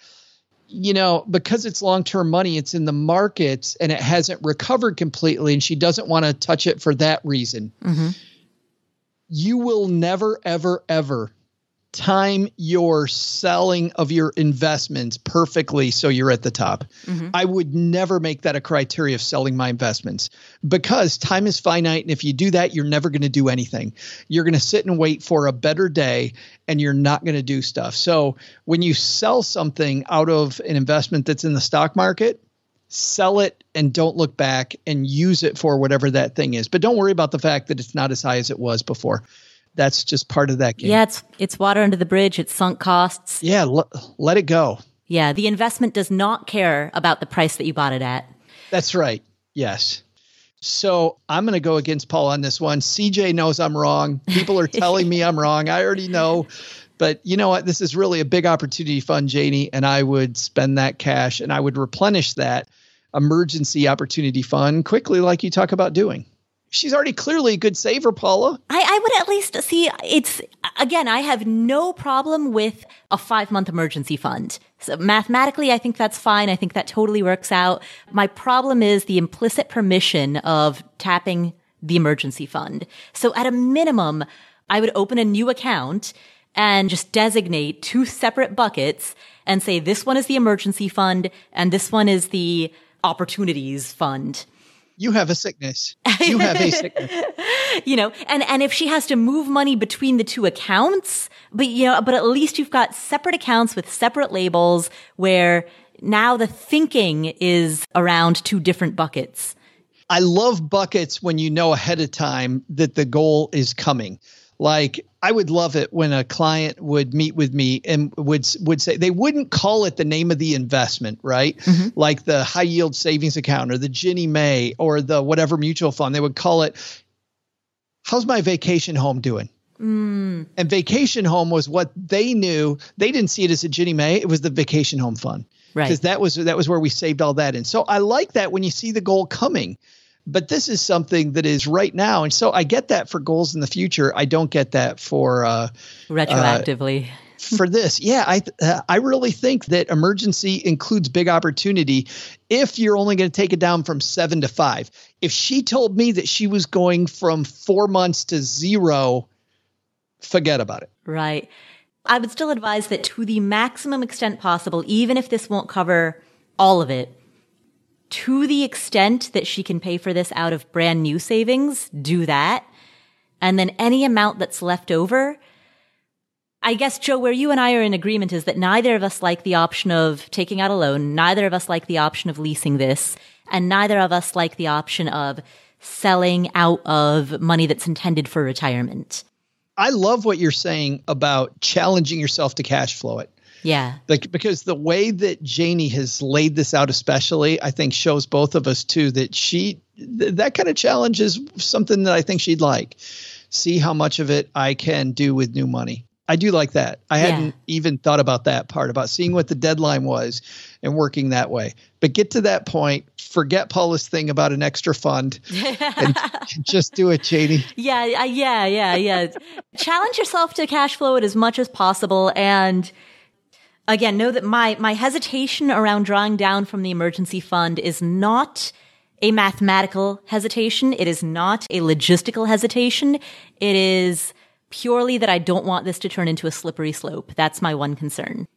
you know, because it's long-term money, it's in the markets and it hasn't recovered completely, and she doesn't want to touch it for that reason. Mm-hmm. You will never, ever, ever time your selling of your investments perfectly so you're at the top. Mm-hmm. I would never make that a criteria of selling my investments, because time is finite. And if you do that, you're never going to do anything. You're going to sit and wait for a better day and you're not going to do stuff. So when you sell something out of an investment that's in the stock market, sell it and don't look back and use it for whatever that thing is. But don't worry about the fact that it's not as high as it was before. That's just part of that game. Yeah, it's it's water under the bridge. It's sunk costs. Yeah, l- let it go. Yeah, the investment does not care about the price that you bought it at. That's right. Yes. So I'm going to go against Paul on this one. C J knows I'm wrong. People are telling me I'm wrong. I already know. But you know what? This is really a big opportunity fund, Janie, and I would spend that cash and I would replenish that emergency opportunity fund quickly like you talk about doing. She's already clearly a good saver, Paula. I, I would at least see it's, again, I have no problem with a five-month emergency fund. So mathematically, I think that's fine. I think that totally works out. My problem is the implicit permission of tapping the emergency fund. So at a minimum, I would open a new account and just designate two separate buckets and say, this one is the emergency fund and this one is the opportunities fund. You have a sickness. You have a sickness. You know, and, and if she has to move money between the two accounts, but you know, but at least you've got separate accounts with separate labels where now the thinking is around two different buckets. I love buckets when you know ahead of time that the goal is coming. Like, I would love it when a client would meet with me and would would say, they wouldn't call it the name of the investment, right? Mm-hmm. Like the high yield savings account or the Ginnie Mae or the whatever mutual fund. They would call it, how's my vacation home doing? Mm. And vacation home was what they knew. They didn't see it as a Ginnie Mae. It was the vacation home fund. Right. Because that was, that was where we saved all that in. So I like that when you see the goal coming. But this is something that is right now. And so I get that for goals in the future. I don't get that for uh, retroactively uh, for this. Yeah, I th- uh, I really think that emergency includes big opportunity if you're only going to take it down from seven to five. If she told me that she was going from four months to zero, forget about it. Right. I would still advise that to the maximum extent possible, even if this won't cover all of it, to the extent that she can pay for this out of brand new savings, do that. And then any amount that's left over, I guess, Joe, where you and I are in agreement is that neither of us like the option of taking out a loan. Neither of us like the option of leasing this. And neither of us like the option of selling out of money that's intended for retirement. I love what you're saying about challenging yourself to cash flow it. Yeah. Like, because the way that Janie has laid this out, especially, I think shows both of us too, that she, th- that kind of challenge is something that I think she'd like. See how much of it I can do with new money. I do like that. I yeah. hadn't even thought about that part about seeing what the deadline was and working that way. But get to that point, forget Paula's thing about an extra fund, and just do it, Janie. Yeah, yeah, yeah, yeah. Challenge yourself to cash flow it as much as possible. And again, know that my my hesitation around drawing down from the emergency fund is not a mathematical hesitation. It is not a logistical hesitation. It is purely that I don't want this to turn into a slippery slope. That's my one concern.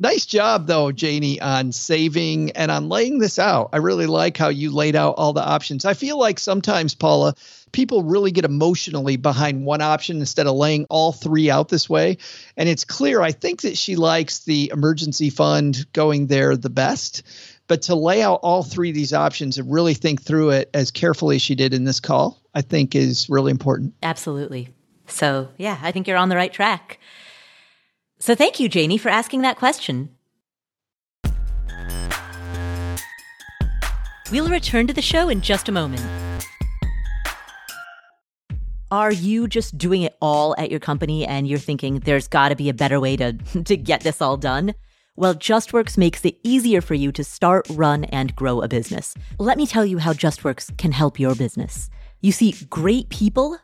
Nice job, though, Janie, on saving and on laying this out. I really like how you laid out all the options. I feel like sometimes, Paula, people really get emotionally behind one option instead of laying all three out this way. And it's clear, I think, that she likes the emergency fund going there the best. But to lay out all three of these options and really think through it as carefully as she did in this call, I think is really important. Absolutely. So, yeah, I think you're on the right track. So thank you, Janie, for asking that question. We'll return to the show in just a moment. Are you just doing it all at your company and you're thinking there's got to be a better way to, to get this all done? Well, JustWorks makes it easier for you to start, run, and grow a business. Let me tell you how JustWorks can help your business. You see, great people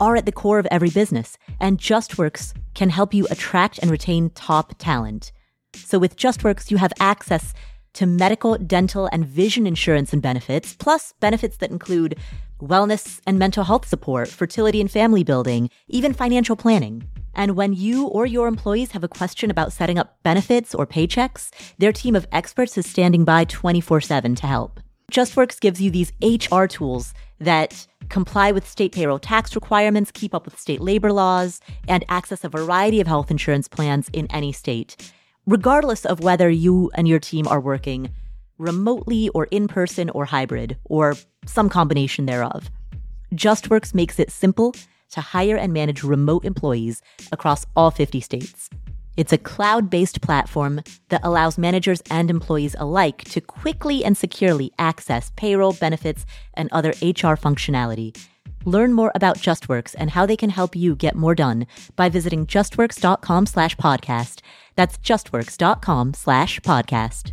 are at the core of every business, and JustWorks can help you attract and retain top talent. So with JustWorks, you have access to medical, dental, and vision insurance and benefits, plus benefits that include wellness and mental health support, fertility and family building, even financial planning. And when you or your employees have a question about setting up benefits or paychecks, their team of experts is standing by twenty-four seven to help. JustWorks gives you these H R tools that comply with state payroll tax requirements, keep up with state labor laws, and access a variety of health insurance plans in any state, regardless of whether you and your team are working remotely or in person or hybrid or some combination thereof. JustWorks makes it simple to hire and manage remote employees across all fifty states. It's a cloud-based platform that allows managers and employees alike to quickly and securely access payroll, benefits, and other H R functionality. Learn more about JustWorks and how they can help you get more done by visiting justworks.com slash podcast. That's justworks.com slash podcast.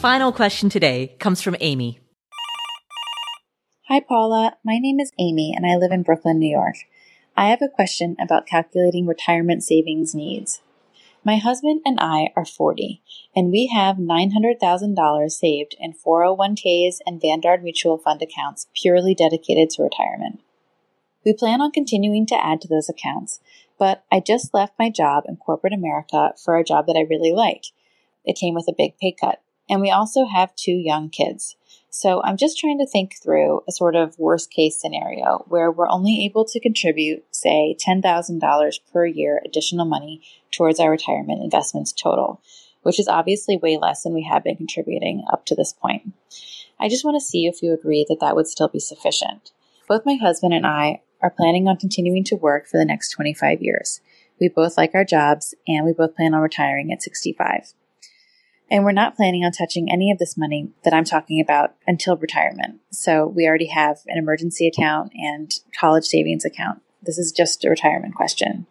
Final question today comes from Amy. Hi, Paula. My name is Amy, and I live in Brooklyn, New York. I have a question about calculating retirement savings needs. My husband and I are forty, and we have nine hundred thousand dollars saved in four oh one k's and Vanguard mutual fund accounts purely dedicated to retirement. We plan on continuing to add to those accounts, but I just left my job in corporate America for a job that I really like. It came with a big pay cut. And we also have two young kids. So I'm just trying to think through a sort of worst case scenario where we're only able to contribute, say, ten thousand dollars per year additional money towards our retirement investments total, which is obviously way less than we have been contributing up to this point. I just want to see if you agree that that would still be sufficient. Both my husband and I are planning on continuing to work for the next twenty-five years. We both like our jobs, and we both plan on retiring at sixty-five. And we're not planning on touching any of this money that I'm talking about until retirement. So we already have an emergency account and college savings account. This is just a retirement question.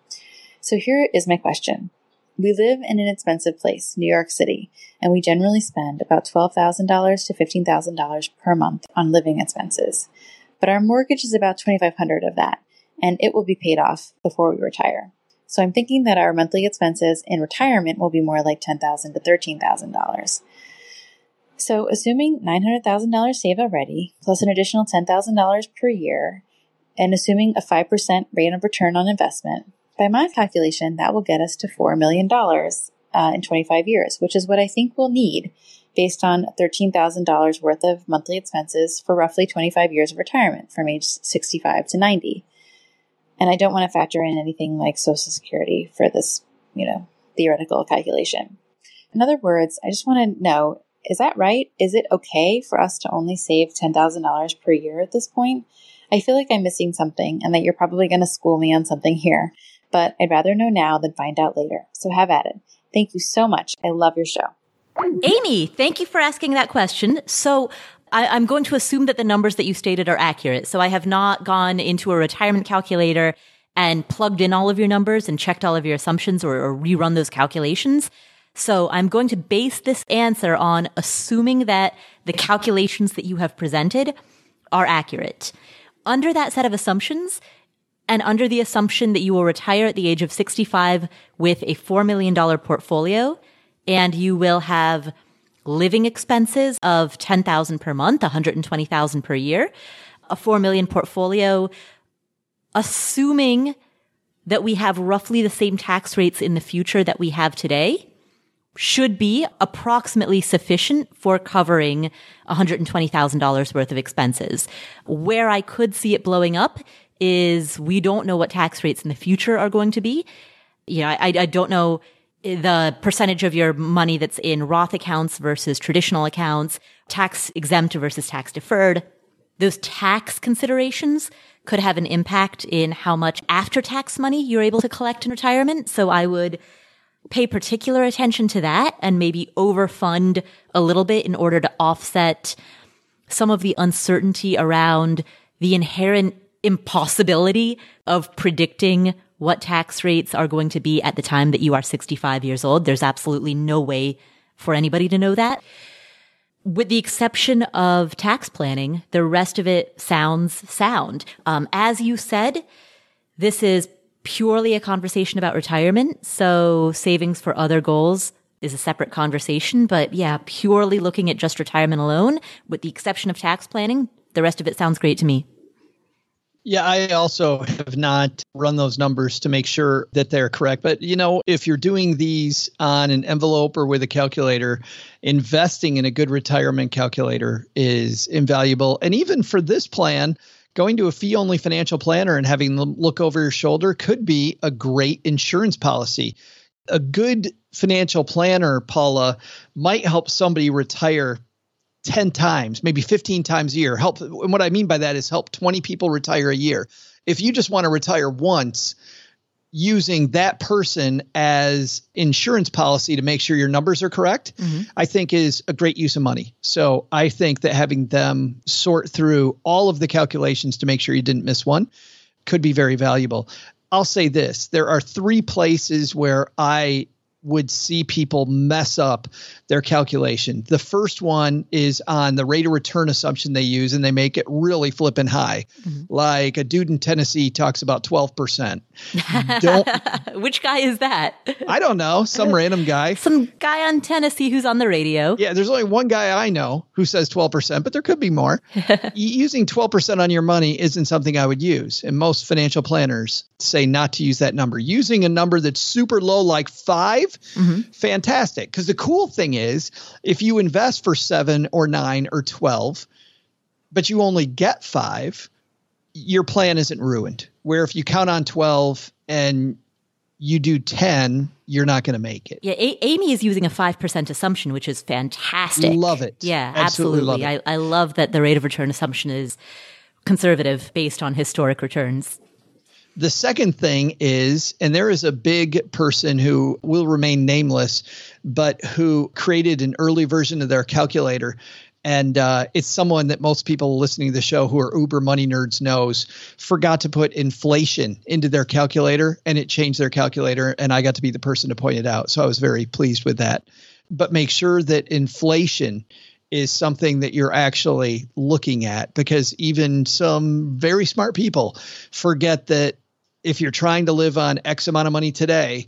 So here is my question. We live in an expensive place, New York City, and we generally spend about twelve thousand dollars to fifteen thousand dollars per month on living expenses. But our mortgage is about two thousand five hundred dollars of that, and it will be paid off before we retire. So I'm thinking that our monthly expenses in retirement will be more like ten thousand dollars to thirteen thousand dollars. So assuming nine hundred thousand dollars save already, plus an additional ten thousand dollars per year, and assuming a five percent rate of return on investment, by my calculation, that will get us to four million dollars uh, in twenty-five years, which is what I think we'll need based on thirteen thousand dollars worth of monthly expenses for roughly twenty-five years of retirement from age sixty-five to ninety. And I don't want to factor in anything like Social Security for this, you know, theoretical calculation. In other words, I just want to know, is that right? Is it okay for us to only save ten thousand dollars per year at this point? I feel like I'm missing something and that you're probably going to school me on something here, but I'd rather know now than find out later. So have at it. Thank you so much. I love your show. Amy, thank you for asking that question. So I, I'm going to assume that the numbers that you stated are accurate. So I have not gone into a retirement calculator and plugged in all of your numbers and checked all of your assumptions or, or rerun those calculations. So I'm going to base this answer on assuming that the calculations that you have presented are accurate. Under that set of assumptions, and under the assumption that you will retire at the age of sixty-five with a four million dollars portfolio, and you will have living expenses of ten thousand dollars per month, one hundred twenty thousand dollars per year, a four million dollars portfolio, assuming that we have roughly the same tax rates in the future that we have today, should be approximately sufficient for covering one hundred twenty thousand dollars worth of expenses. Where I could see it blowing up is we don't know what tax rates in the future are going to be. You know, I, I don't know the percentage of your money that's in Roth accounts versus traditional accounts, tax exempt versus tax deferred. Those tax considerations could have an impact in how much after-tax money you're able to collect in retirement. So I would pay particular attention to that and maybe overfund a little bit in order to offset some of the uncertainty around the inherent impossibility of predicting what tax rates are going to be at the time that you are sixty-five years old. There's absolutely no way for anybody to know that. With the exception of tax planning, the rest of it sounds sound. Um, as you said, this is purely a conversation about retirement. So savings for other goals is a separate conversation. But yeah, purely looking at just retirement alone, with the exception of tax planning, the rest of it sounds great to me. Yeah, I also have not run those numbers to make sure that they're correct. But, you know, if you're doing these on an envelope or with a calculator, investing in a good retirement calculator is invaluable. And even for this plan, going to a fee-only financial planner and having them look over your shoulder could be a great insurance policy. A good financial planner, Paula, might help somebody retire ten times, maybe fifteen times a year. Help. And what I mean by that is help twenty people retire a year. If you just want to retire once, using that person as insurance policy to make sure your numbers are correct, mm-hmm. I think is a great use of money. So I think that having them sort through all of the calculations to make sure you didn't miss one could be very valuable. I'll say this. There are three places where I would see people mess up their calculation. The first one is on the rate of return assumption they use, and they make it really flipping high. Mm-hmm. Like a dude in Tennessee talks about twelve percent. Don't, Which guy is that? I don't know. Some random guy. Some guy on Tennessee who's on the radio. Yeah, there's only one guy I know who says twelve percent, but there could be more. Using twelve percent on your money isn't something I would use. And most financial planners say not to use that number. Using a number that's super low, like five, Mm-hmm. fantastic. Because the cool thing is, if you invest for seven or nine or twelve, but you only get five, your plan isn't ruined. Where if you count on twelve and you do ten, you're not going to make it. Yeah, a- Amy is using a five percent assumption, which is fantastic. Love it. Yeah, absolutely. absolutely. Love it. I, I love that the rate of return assumption is conservative based on historic returns. The second thing is, and there is a big person who will remain nameless, but who created an early version of their calculator. And uh, it's someone that most people listening to the show who are uber money nerds knows, forgot to put inflation into their calculator, and it changed their calculator. And I got to be the person to point it out. So I was very pleased with that. But make sure that inflation is something that you're actually looking at, because even some very smart people forget that if you're trying to live on X amount of money today,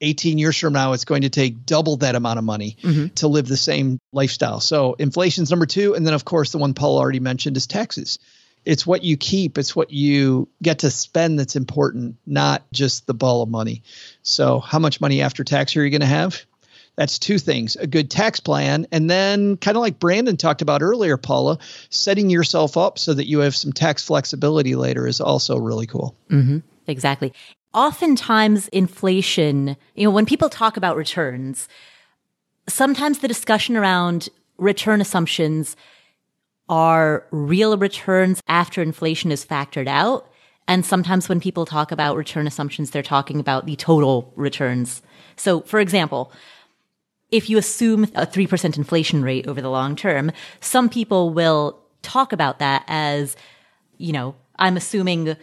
eighteen years from now, it's going to take double that amount of money mm-hmm. to live the same lifestyle. So inflation's number two. And then, of course, the one Paul already mentioned is taxes. It's what you keep. It's what you get to spend that's important, not just the ball of money. So how much money after tax are you going to have? That's two things, a good tax plan, and then kind of like Brandon talked about earlier, Paula, setting yourself up so that you have some tax flexibility later is also really cool. Mm-hmm. Exactly. Oftentimes inflation, you know, when people talk about returns, sometimes the discussion around return assumptions are real returns after inflation is factored out. And sometimes when people talk about return assumptions, they're talking about the total returns. So for example, if you assume a three percent inflation rate over the long term, some people will talk about that as, you know, I'm assuming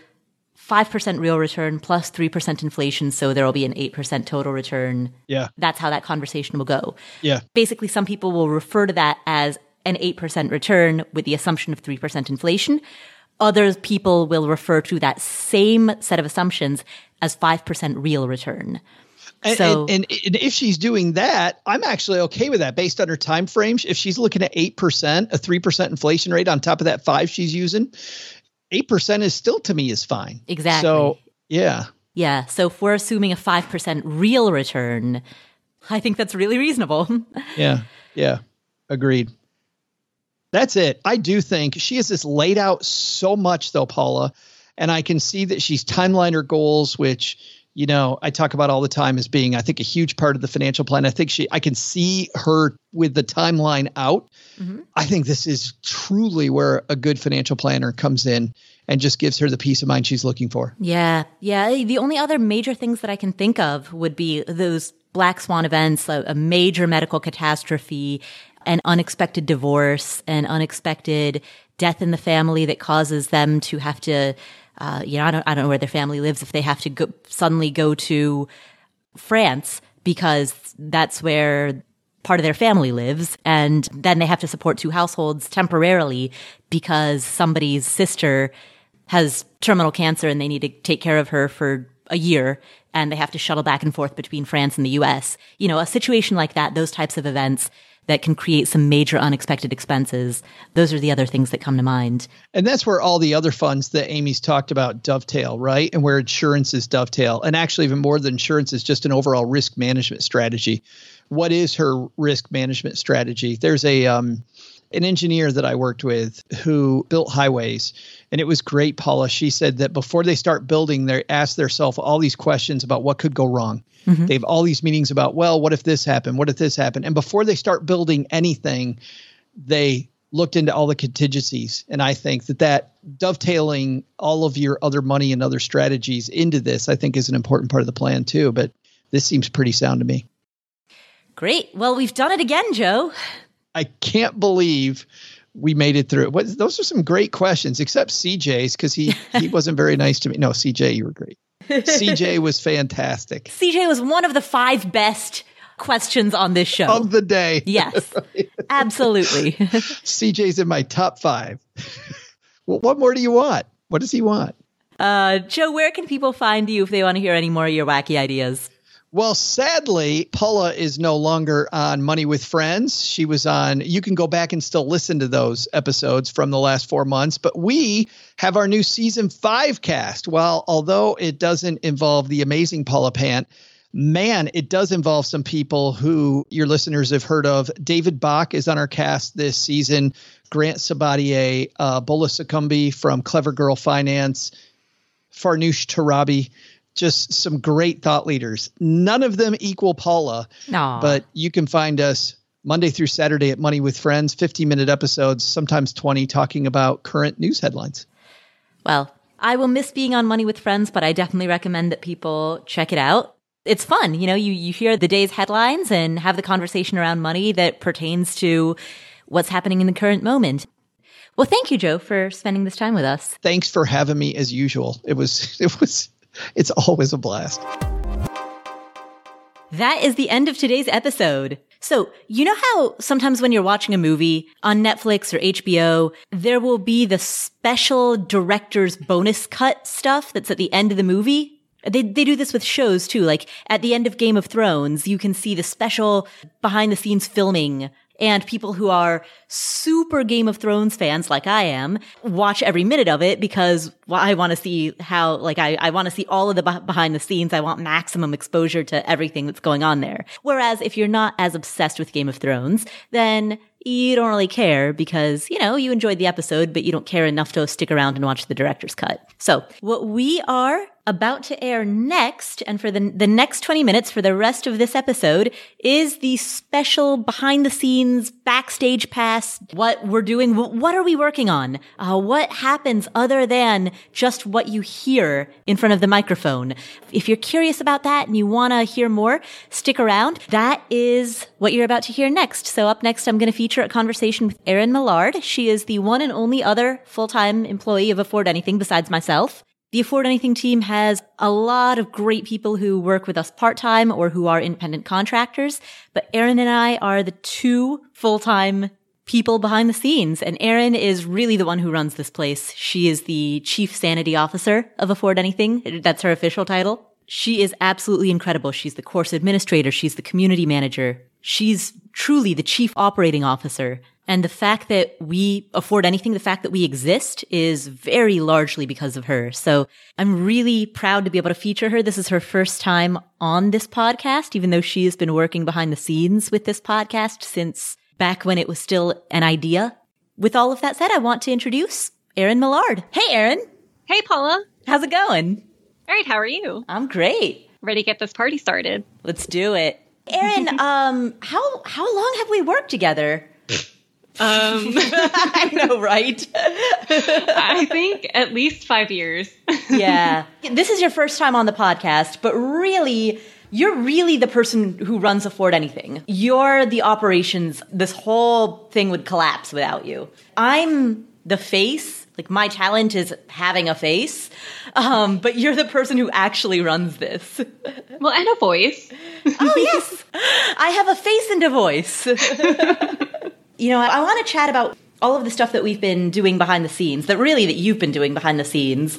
five percent real return plus three percent inflation, so there will be an eight percent total return. Yeah. That's how that conversation will go. Yeah. Basically, some people will refer to that as an eight percent return with the assumption of three percent inflation. Other people will refer to that same set of assumptions as five percent real return. So, and, and, and if she's doing that, I'm actually okay with that based on her time frames. If she's looking at eight percent, a three percent inflation rate on top of that five she's using, eight percent is still to me is fine. Exactly. So, yeah. Yeah. So if we're assuming a five percent real return, I think that's really reasonable. Yeah. Yeah. Agreed. That's it. I do think she has this laid out so much though, Paula, and I can see that she's timelined her goals, which – you know, I talk about all the time as being, I think, a huge part of the financial plan. I think she, I can see her with the timeline out. Mm-hmm. I think this is truly where a good financial planner comes in and just gives her the peace of mind she's looking for. Yeah. Yeah. The only other major things that I can think of would be those black swan events, a, a major medical catastrophe, an unexpected divorce, an unexpected death in the family that causes them to have to, Uh, you know, I don't, I don't know where their family lives if they have to go, suddenly go to France because that's where part of their family lives. And then they have to support two households temporarily because somebody's sister has terminal cancer and they need to take care of her for a year and they have to shuttle back and forth between France and the U S. You know, a situation like that, those types of events that can create some major unexpected expenses. Those are the other things that come to mind. And that's where all the other funds that Amy's talked about dovetail, right? And where insurances dovetail. And actually, even more than insurance is just an overall risk management strategy. What is her risk management strategy? There's a um, an engineer that I worked with who built highways, and it was great, Paula. She said that before they start building, they ask themselves all these questions about what could go wrong. Mm-hmm. They have all these meetings about, well, what if this happened? What if this happened? And before they start building anything, they looked into all the contingencies. And I think that that dovetailing all of your other money and other strategies into this, I think is an important part of the plan too. But this seems pretty sound to me. Great. Well, we've done it again, Joe. I can't believe we made it through. What, those are some great questions, except C J's, because he, he wasn't very nice to me. No, C J, you were great. C J was fantastic. C J was one of the five best questions on this show. Of the day. Yes, absolutely. C J's in my top five. Well, what more do you want? What does he want? Uh, Joe, where can people find you if they want to hear any more of your wacky ideas? Well, sadly, Paula is no longer on Money with Friends. She was on, you can go back and still listen to those episodes from the last four months, but we have our new season five cast. Well, although it doesn't involve the amazing Paula Pant, man, it does involve some people who your listeners have heard of. David Bach is on our cast this season. Grant Sabatier, uh, Bola Succumbi from Clever Girl Finance, Farnoosh Tarabi. Just some great thought leaders. None of them equal Paula. Aww. But you can find us Monday through Saturday at Money with Friends, fifteen minute episodes, sometimes twenty, talking about current news headlines. Well, I will miss being on Money with Friends, but I definitely recommend that people check it out. It's fun. You know, you, you hear the day's headlines and have the conversation around money that pertains to what's happening in the current moment. Well, thank you, Joe, for spending this time with us. Thanks for having me as usual. It was, it was, It's always a blast. That is the end of today's episode. So you know how sometimes when you're watching a movie on Netflix or H B O, there will be the special director's bonus cut stuff that's at the end of the movie? They they do this with shows too. Like at the end of Game of Thrones, you can see the special behind the scenes filming, and people who are super Game of Thrones fans like I am watch every minute of it because well, I want to see how, like I, I want to see all of the behind the scenes. I want maximum exposure to everything that's going on there. Whereas if you're not as obsessed with Game of Thrones, then you don't really care because, you know, you enjoyed the episode, but you don't care enough to stick around and watch the director's cut. So what we are about to air next, and for the, the next twenty minutes for the rest of this episode, is the special behind the scenes, backstage pass, what we're doing, what are we working on, uh, what happens other than just what you hear in front of the microphone. If you're curious about that and you want to hear more, stick around. That is what you're about to hear next. So up next, I'm going to feature a conversation with Erin Millard. She is the one and only other full-time employee of Afford Anything besides myself. The Afford Anything team has a lot of great people who work with us part-time or who are independent contractors, but Erin and I are the two full-time people behind the scenes, and Erin is really the one who runs this place. She is the Chief Sanity Officer of Afford Anything. That's her official title. She is absolutely incredible. She's the course administrator. She's the community manager. She's truly the Chief Operating Officer. And the fact that we Afford Anything, the fact that we exist is very largely because of her. So I'm really proud to be able to feature her. This is her first time on this podcast, even though she has been working behind the scenes with this podcast since back when it was still an idea. With all of that said, I want to introduce Erin Millard. Hey, Erin. Hey, Paula. How's it going? All right. How are you? I'm great. Ready to get this party started. Let's do it. Erin, um, how how long have we worked together? Um, I know, right? I think at least five years. Yeah. This is your first time on the podcast, but really, you're really the person who runs Afford Anything. You're the operations. This whole thing would collapse without you. I'm the face. Like, my talent is having a face, um, but you're the person who actually runs this. Well, and a voice. Oh, yes. I have a face and a voice. You know, I want to chat about all of the stuff that we've been doing behind the scenes, that really that you've been doing behind the scenes,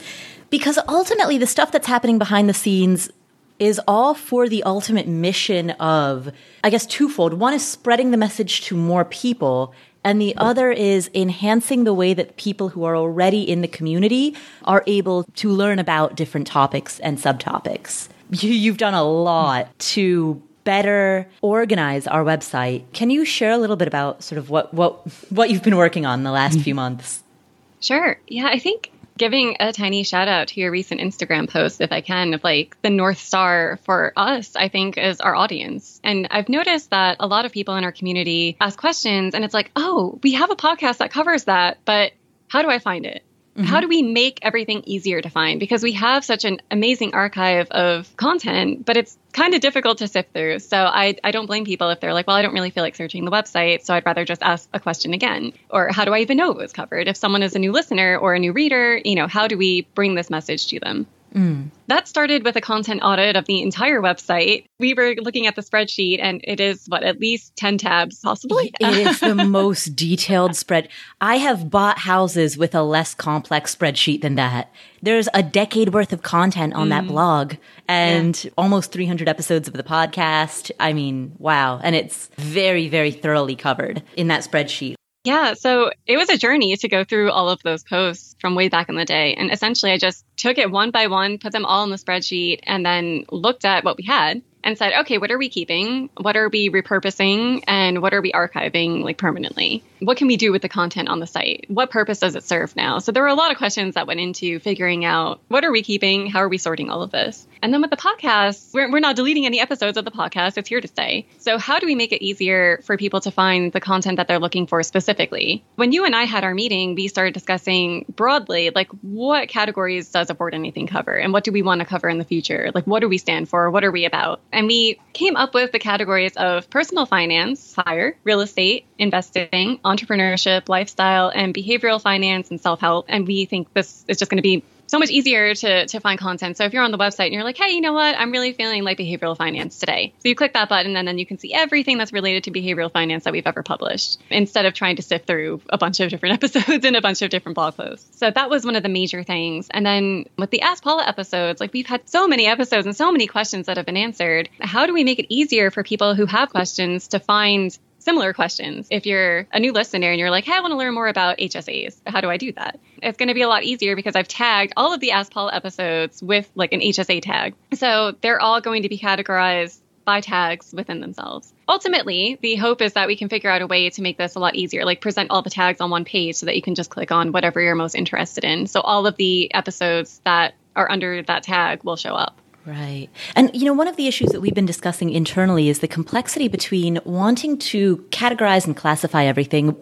because ultimately the stuff that's happening behind the scenes is all for the ultimate mission of, I guess, twofold. One is spreading the message to more people, and the other is enhancing the way that people who are already in the community are able to learn about different topics and subtopics. You, you've done a lot to better organize our website. Can you share a little bit about sort of what, what, what you've been working on the last few months? Sure. Yeah, I think giving a tiny shout out to your recent Instagram post, if I can, of like the North Star for us, I think, is our audience. And I've noticed that a lot of people in our community ask questions and it's like, oh, we have a podcast that covers that, but how do I find it? Mm-hmm. How do we make everything easier to find? Because we have such an amazing archive of content, but it's kind of difficult to sift through. So I, I don't blame people if they're like, well, I don't really feel like searching the website, so I'd rather just ask a question again. Or how do I even know it was covered? If someone is a new listener or a new reader, you know, how do we bring this message to them? Mm. That started with a content audit of the entire website. We were looking at the spreadsheet, and it is, what, at least ten tabs, possibly? It is the most detailed spread. I have bought houses with a less complex spreadsheet than that. There's a decade worth of content on mm. that blog and yeah. almost three hundred episodes of the podcast. I mean, wow. And it's very, very thoroughly covered in that spreadsheet. Yeah, so it was a journey to go through all of those posts from way back in the day. And essentially, I just took it one by one, put them all in the spreadsheet, and then looked at what we had and said, okay, what are we keeping? What are we repurposing? And what are we archiving, like, permanently? What can we do with the content on the site? What purpose does it serve now? So there were a lot of questions that went into figuring out, what are we keeping? How are we sorting all of this? And then with the podcast, we're, we're not deleting any episodes of the podcast. It's here to stay. So how do we make it easier for people to find the content that they're looking for specifically? When you and I had our meeting, we started discussing broadly, like, what categories does Afford Anything cover? And what do we want to cover in the future? Like, what do we stand for? What are we about? And we came up with the categories of personal finance, hire, real estate, investing, entrepreneurship, lifestyle, and behavioral finance and self-help. And we think this is just going to be so much easier to, to find content. So if you're on the website and you're like, hey, you know what? I'm really feeling like behavioral finance today. So you click that button and then you can see everything that's related to behavioral finance that we've ever published instead of trying to sift through a bunch of different episodes and a bunch of different blog posts. So that was one of the major things. And then with the Ask Paula episodes, like we've had so many episodes and so many questions that have been answered. How do we make it easier for people who have questions to find similar questions? If you're a new listener and you're like, hey, I want to learn more about H S As. How do I do that? It's going to be a lot easier because I've tagged all of the Ask Paula episodes with like an H S A tag. So they're all going to be categorized by tags within themselves. Ultimately, the hope is that we can figure out a way to make this a lot easier, like present all the tags on one page so that you can just click on whatever you're most interested in. So all of the episodes that are under that tag will show up. Right. And, you know, one of the issues that we've been discussing internally is the complexity between wanting to categorize and classify everything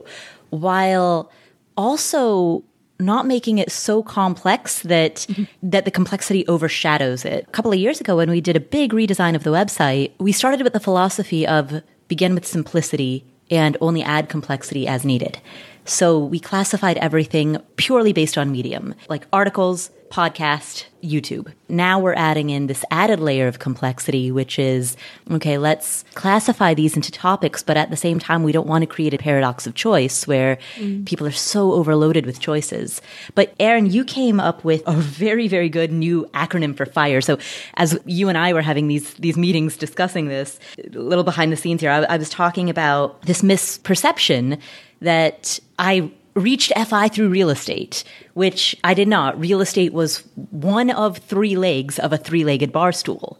while also not making it so complex that mm-hmm. that the complexity overshadows it. A couple of years ago, when we did a big redesign of the website, we started with the philosophy of begin with simplicity and only add complexity as needed. So we classified everything purely based on medium, like articles, podcast, YouTube. Now we're adding in this added layer of complexity, which is, okay, let's classify these into topics, but at the same time, we don't want to create a paradox of choice where mm. people are so overloaded with choices. But Erin, you came up with a very, very good new acronym for FIRE. So as you and I were having these, these meetings discussing this, a little behind the scenes here, I, I was talking about this misperception that I reached F I through real estate, which I did not. Real estate was one of three legs of a three-legged bar stool.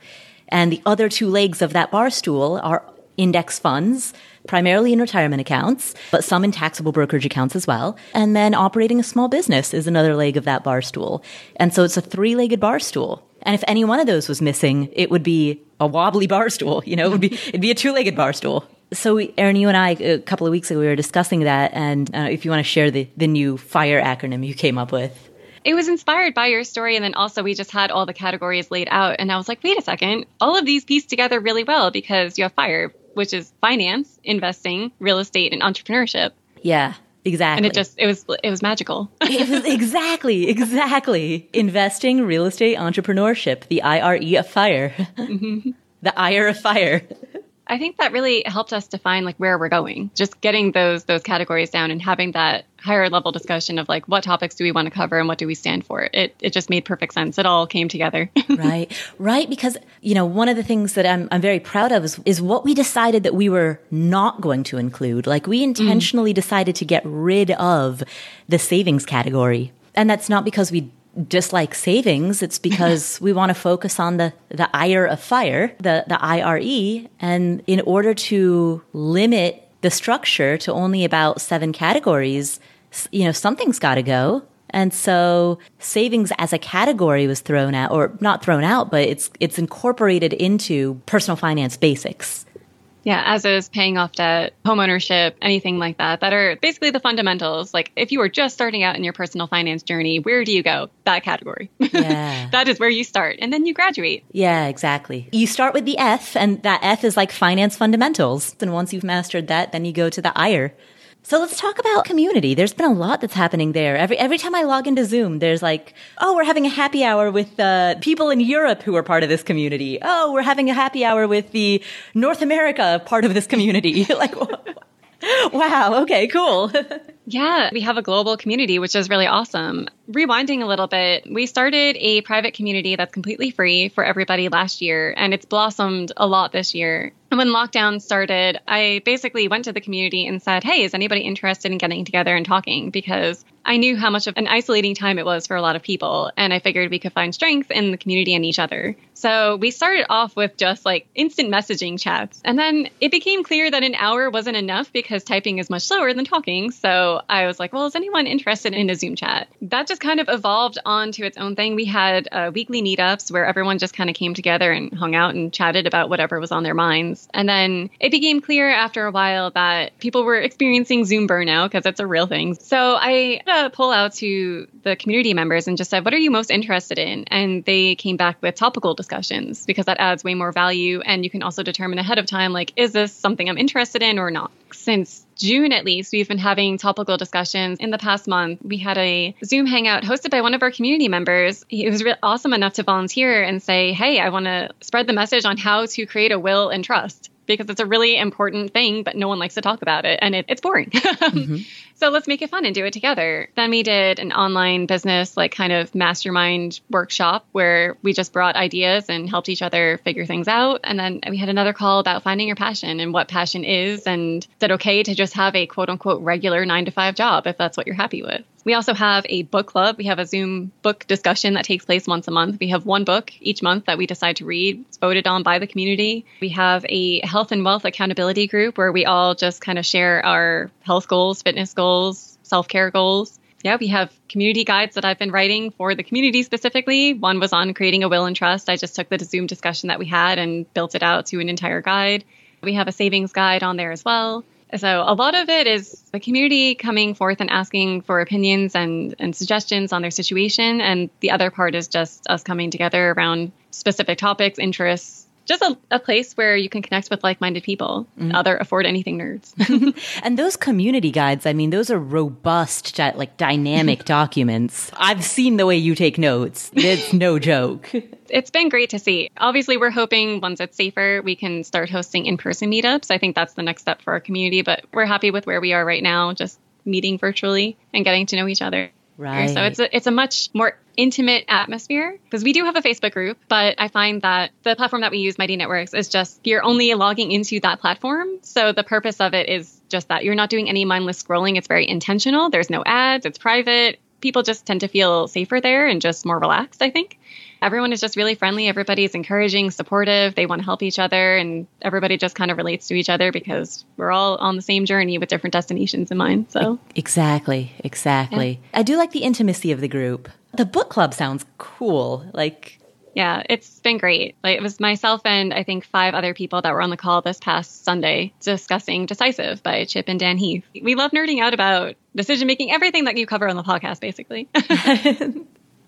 And the other two legs of that bar stool are index funds, primarily in retirement accounts, but some in taxable brokerage accounts as well. And then operating a small business is another leg of that bar stool. And so it's a three-legged bar stool. And if any one of those was missing, it would be a wobbly bar stool. You know, it would be, it'd be a two-legged bar stool. So, Erin, you and I, a couple of weeks ago, we were discussing that. And uh, if you want to share the, the new FIRE acronym you came up with. It was inspired by your story. And then also we just had all the categories laid out. And I was like, wait a second, all of these piece together really well because you have FIRE, which is finance, investing, real estate, and entrepreneurship. Yeah. Exactly. And it just, it was, it was magical. It was exactly, exactly. Investing, real estate, entrepreneurship, the I R E of FIRE, mm-hmm. the I R E of FIRE. I think that really helped us define like where we're going, just getting those, those categories down and having that higher level discussion of like, what topics do we want to cover and what do we stand for? It it just made perfect sense. It all came together. Right. Right. Because, you know, one of the things that I'm I'm very proud of is, is what we decided that we were not going to include. Like we intentionally mm. decided to get rid of the savings category. And that's not because we dislike savings. It's because we want to focus on the, the I R E of FIRE, the, the I R E. And in order to limit the structure to only about seven categories, you know, something's got to go. And so savings as a category was thrown out, or not thrown out, but it's it's incorporated into personal finance basics. Yeah, as is paying off debt, homeownership, anything like that, that are basically the fundamentals. Like if you were just starting out in your personal finance journey, where do you go? That category. Yeah. That is where you start. And then you graduate. Yeah, exactly. You start with the F, and that F is like finance fundamentals. And once you've mastered that, then you go to the I R E. So let's talk about community. There's been a lot that's happening there. Every every time I log into Zoom, there's like, oh, we're having a happy hour with uh, people in Europe who are part of this community. Oh, we're having a happy hour with the North America part of this community. Like, wow, okay, cool. Yeah, we have a global community, which is really awesome. Rewinding a little bit, we started a private community that's completely free for everybody last year, and it's blossomed a lot this year. And when lockdown started, I basically went to the community and said, hey, is anybody interested in getting together and talking? Because I knew how much of an isolating time it was for a lot of people, and I figured we could find strength in the community and each other. So we started off with just like instant messaging chats. And then it became clear that an hour wasn't enough because typing is much slower than talking. So I was like, well, is anyone interested in a Zoom chat? That just kind of evolved onto its own thing. We had uh, weekly meetups where everyone just kind of came together and hung out and chatted about whatever was on their minds. And then it became clear after a while that people were experiencing Zoom burnout because it's a real thing. So I a poll out to the community members and just said, what are you most interested in? And they came back with topical discussions because that adds way more value. And you can also determine ahead of time, like, is this something I'm interested in or not? Since June, at least, we've been having topical discussions. In the past month, we had a Zoom hangout hosted by one of our community members. It was really awesome enough to volunteer and say, hey, I want to spread the message on how to create a will and trust, because it's a really important thing, but no one likes to talk about it, and it, it's boring. mm-hmm. So let's make it fun and do it together. Then we did an online business, like kind of mastermind workshop where we just brought ideas and helped each other figure things out. And then we had another call about finding your passion and what passion is, and is it okay to just have a quote unquote regular nine to five job if that's what you're happy with? We also have a book club. We have a Zoom book discussion that takes place once a month. We have one book each month that we decide to read. It's voted on by the community. We have a health and wealth accountability group where we all just kind of share our health goals, fitness goals, self-care goals. Yeah, we have community guides that I've been writing for the community specifically. One was on creating a will and trust. I just took the Zoom discussion that we had and built it out to an entire guide. We have a savings guide on there as well. So a lot of it is the community coming forth and asking for opinions and, and suggestions on their situation. And the other part is just us coming together around specific topics, interests, just a, a place where you can connect with like-minded people, mm-hmm. other Afford Anything nerds. And those community guides, I mean, those are robust, like dynamic documents. I've seen the way you take notes. It's no joke. It's been great to see. Obviously, we're hoping once it's safer, we can start hosting in-person meetups. I think that's the next step for our community, but we're happy with where we are right now, just meeting virtually and getting to know each other. Right. So it's a, it's a much more intimate atmosphere, because we do have a Facebook group, but I find that the platform that we use, Mighty Networks, is just you're only logging into that platform. So the purpose of it is just that you're not doing any mindless scrolling. It's very intentional. There's no ads. It's private. People just tend to feel safer there and just more relaxed, I think. Everyone is just really friendly. Everybody's encouraging, supportive. They want to help each other. And everybody just kind of relates to each other because we're all on the same journey with different destinations in mind. So Exactly. Exactly. Yeah. I do like the intimacy of the group. The book club sounds cool. Like, yeah, it's been great. Like, it was myself and I think five other people that were on the call this past Sunday discussing Decisive by Chip and Dan Heath. We love nerding out about decision making, everything that you cover on the podcast, basically.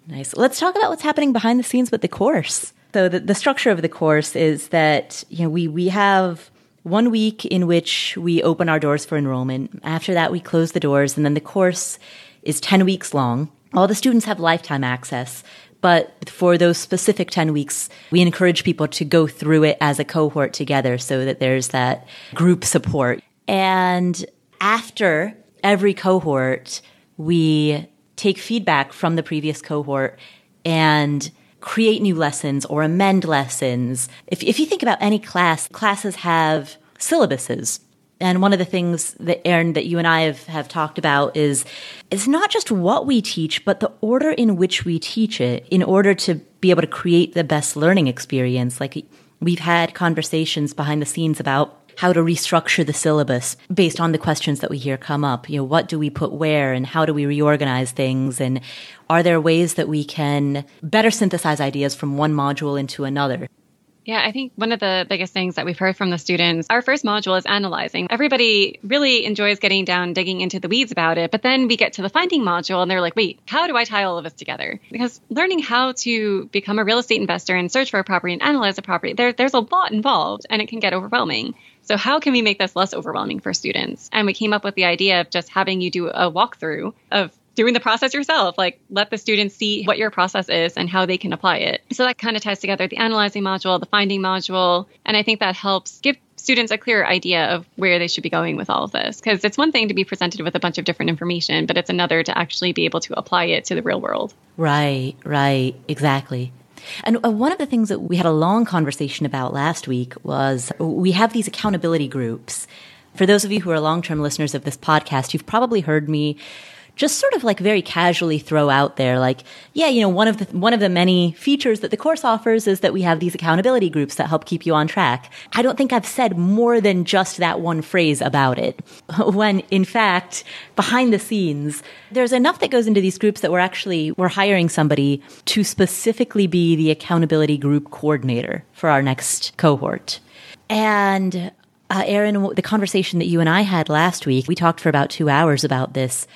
Nice. Let's talk about what's happening behind the scenes with the course. So the, the structure of the course is that, you know, we, we have one week in which we open our doors for enrollment. After that, we close the doors, and then the course is ten weeks long. All the students have lifetime access. But for those specific ten weeks, we encourage people to go through it as a cohort together so that there's that group support. And after every cohort, we take feedback from the previous cohort and create new lessons or amend lessons. If, if you think about any class, classes have syllabuses. And one of the things that, Erin, that you and I have, have talked about is it's not just what we teach, but the order in which we teach it in order to be able to create the best learning experience. Like, we've had conversations behind the scenes about how to restructure the syllabus based on the questions that we hear come up. You know, what do we put where, and how do we reorganize things? And are there ways that we can better synthesize ideas from one module into another? Yeah, I think one of the biggest things that we've heard from the students, our first module is analyzing. Everybody really enjoys getting down, digging into the weeds about it. But then we get to the finding module and they're like, wait, how do I tie all of this together? Because learning how to become a real estate investor and search for a property and analyze a property, there, there's a lot involved and it can get overwhelming. So how can we make this less overwhelming for students? And we came up with the idea of just having you do a walkthrough of doing the process yourself, like let the students see what your process is and how they can apply it. So that kind of ties together the analyzing module, the finding module. And I think that helps give students a clearer idea of where they should be going with all of this. Because it's one thing to be presented with a bunch of different information, but it's another to actually be able to apply it to the real world. Right, right, exactly. And one of the things that we had a long conversation about last week was we have these accountability groups. For those of you who are long-term listeners of this podcast, you've probably heard me just sort of like very casually throw out there, like, yeah, you know, one of the one of the many features that the course offers is that we have these accountability groups that help keep you on track. I don't think I've said more than just that one phrase about it, when in fact, behind the scenes, there's enough that goes into these groups that we're actually, we're hiring somebody to specifically be the accountability group coordinator for our next cohort. And uh, Erin, the conversation that you and I had last week, we talked for about two hours about this.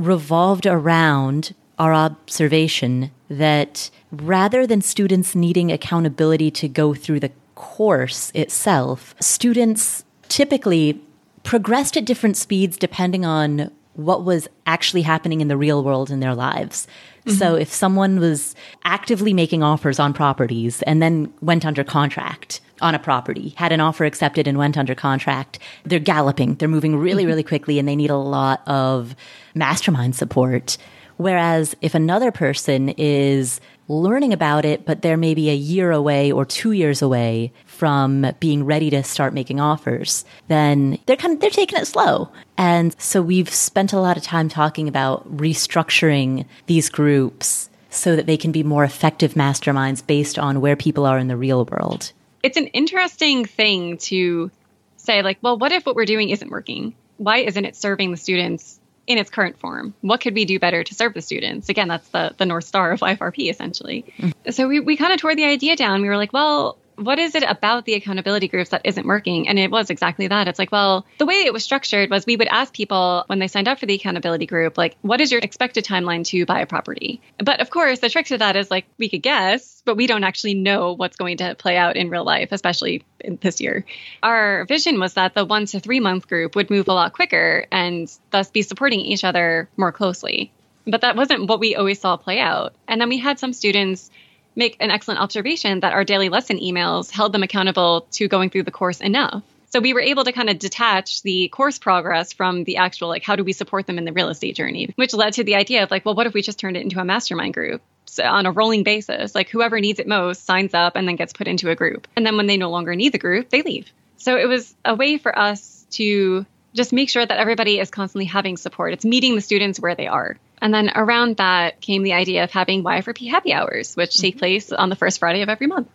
revolved around our observation that rather than students needing accountability to go through the course itself, students typically progressed at different speeds depending on what was actually happening in the real world in their lives. Mm-hmm. So if someone was actively making offers on properties and then went under contract on a property, had an offer accepted and went under contract, they're galloping, they're moving really, really quickly, and they need a lot of mastermind support. Whereas if another person is learning about it, but they're maybe a year away or two years away from being ready to start making offers, then they're kind of, they're taking it slow. And so we've spent a lot of time talking about restructuring these groups so that they can be more effective masterminds based on where people are in the real world. It's an interesting thing to say, like, well, what if what we're doing isn't working? Why isn't it serving the students in its current form? What could we do better to serve the students? Again, that's the, the North Star of I F R P, essentially. Mm-hmm. So we, we kind of tore the idea down. We were like, well, what is it about the accountability groups that isn't working? And it was exactly that. It's like, well, the way it was structured was we would ask people when they signed up for the accountability group, like, what is your expected timeline to buy a property? But of course, the trick to that is, like, we could guess, but we don't actually know what's going to play out in real life, especially this year. Our vision was that the one to three month group would move a lot quicker and thus be supporting each other more closely. But that wasn't what we always saw play out. And then we had some students make an excellent observation that our daily lesson emails held them accountable to going through the course enough. So we were able to kind of detach the course progress from the actual, like, how do we support them in the real estate journey, which led to the idea of, like, well, what if we just turned it into a mastermind group? So on a rolling basis, like, whoever needs it most signs up and then gets put into a group. And then when they no longer need the group, they leave. So it was a way for us to just make sure that everybody is constantly having support. It's meeting the students where they are. And then around that came the idea of having Y F R P happy hours, which mm-hmm. take place on the first Friday of every month.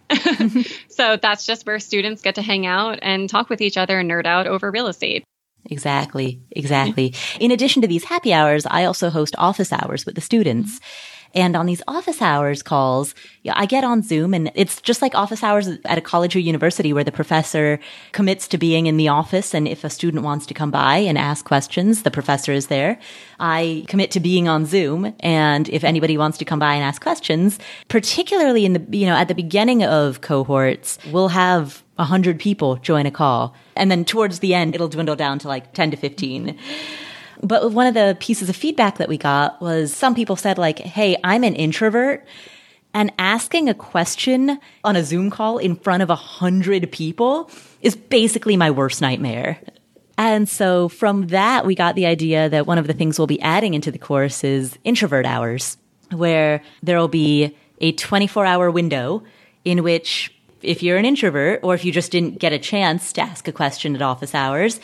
So that's just where students get to hang out and talk with each other and nerd out over real estate. Exactly. Exactly. Mm-hmm. In addition to these happy hours, I also host office hours with the students. Mm-hmm. And on these office hours calls, I get on Zoom, and it's just like office hours at a college or university where the professor commits to being in the office. And if a student wants to come by and ask questions, the professor is there. I commit to being on Zoom. And if anybody wants to come by and ask questions, particularly in the, you know, at the beginning of cohorts, we'll have a hundred people join a call. And then towards the end, it'll dwindle down to like ten to fifteen. But one of the pieces of feedback that we got was some people said, like, hey, I'm an introvert, and asking a question on a Zoom call in front of a hundred people is basically my worst nightmare. And so from that, we got the idea that one of the things we'll be adding into the course is introvert hours, where there'll be a twenty-four hour window in which if you're an introvert or if you just didn't get a chance to ask a question at office hours,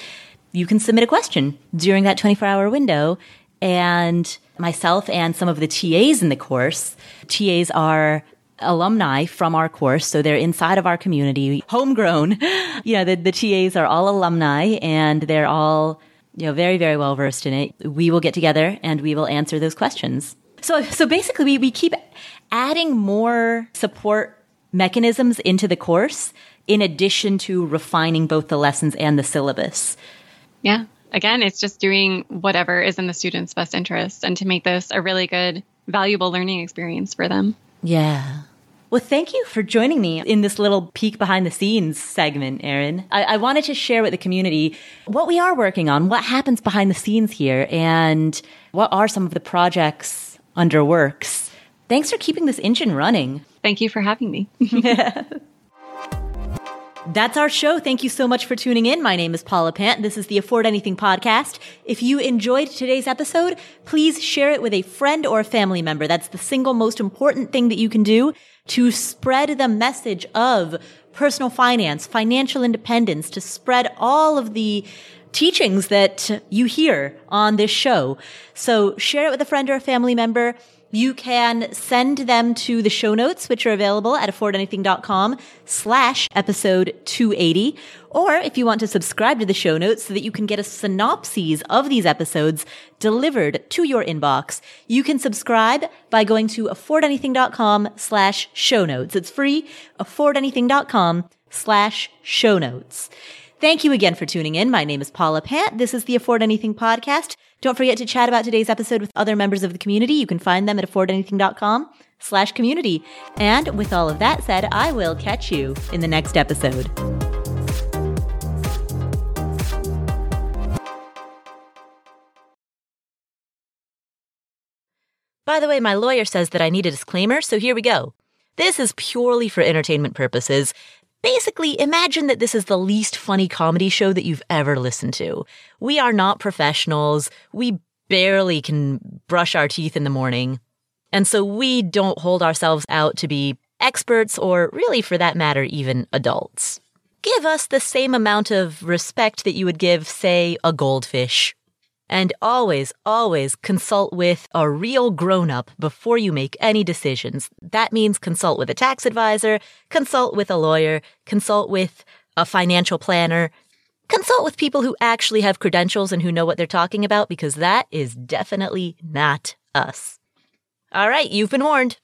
you can submit a question during that twenty-four hour window. And myself and some of the T As in the course, T As are alumni from our course, so they're inside of our community, homegrown. You know, the, the T As are all alumni, and they're all, you know, very, very well versed in it. We will get together and we will answer those questions. So, so basically we, we keep adding more support mechanisms into the course in addition to refining both the lessons and the syllabus. Yeah. Again, it's just doing whatever is in the students' best interest and to make this a really good, valuable learning experience for them. Yeah. Well, thank you for joining me in this little peek behind the scenes segment, Erin. I-, I wanted to share with the community what we are working on, what happens behind the scenes here, and what are some of the projects under works. Thanks for keeping this engine running. Thank you for having me. That's our show. Thank you so much for tuning in. My name is Paula Pant. This is the Afford Anything podcast. If you enjoyed today's episode, please share it with a friend or a family member. That's the single most important thing that you can do to spread the message of personal finance, financial independence, to spread all of the teachings that you hear on this show. So share it with a friend or a family member. You can send them to the show notes, which are available at affordanything.com slash episode 280. Or if you want to subscribe to the show notes so that you can get a synopsis of these episodes delivered to your inbox, you can subscribe by going to affordanything.com slash show notes. It's free, affordanything.com slash show notes. Thank you again for tuning in. My name is Paula Pant. This is the Afford Anything podcast. Don't forget to chat about today's episode with other members of the community. You can find them at afford anything dot com slash community. And with all of that said, I will catch you in the next episode. By the way, my lawyer says that I need a disclaimer, so here we go. This is purely for entertainment purposes. Basically, imagine that this is the least funny comedy show that you've ever listened to. We are not professionals. We barely can brush our teeth in the morning. And so we don't hold ourselves out to be experts or really, for that matter, even adults. Give us the same amount of respect that you would give, say, a goldfish. And always, always consult with a real grown-up before you make any decisions. That means consult with a tax advisor, consult with a lawyer, consult with a financial planner, consult with people who actually have credentials and who know what they're talking about, because that is definitely not us. All right, you've been warned.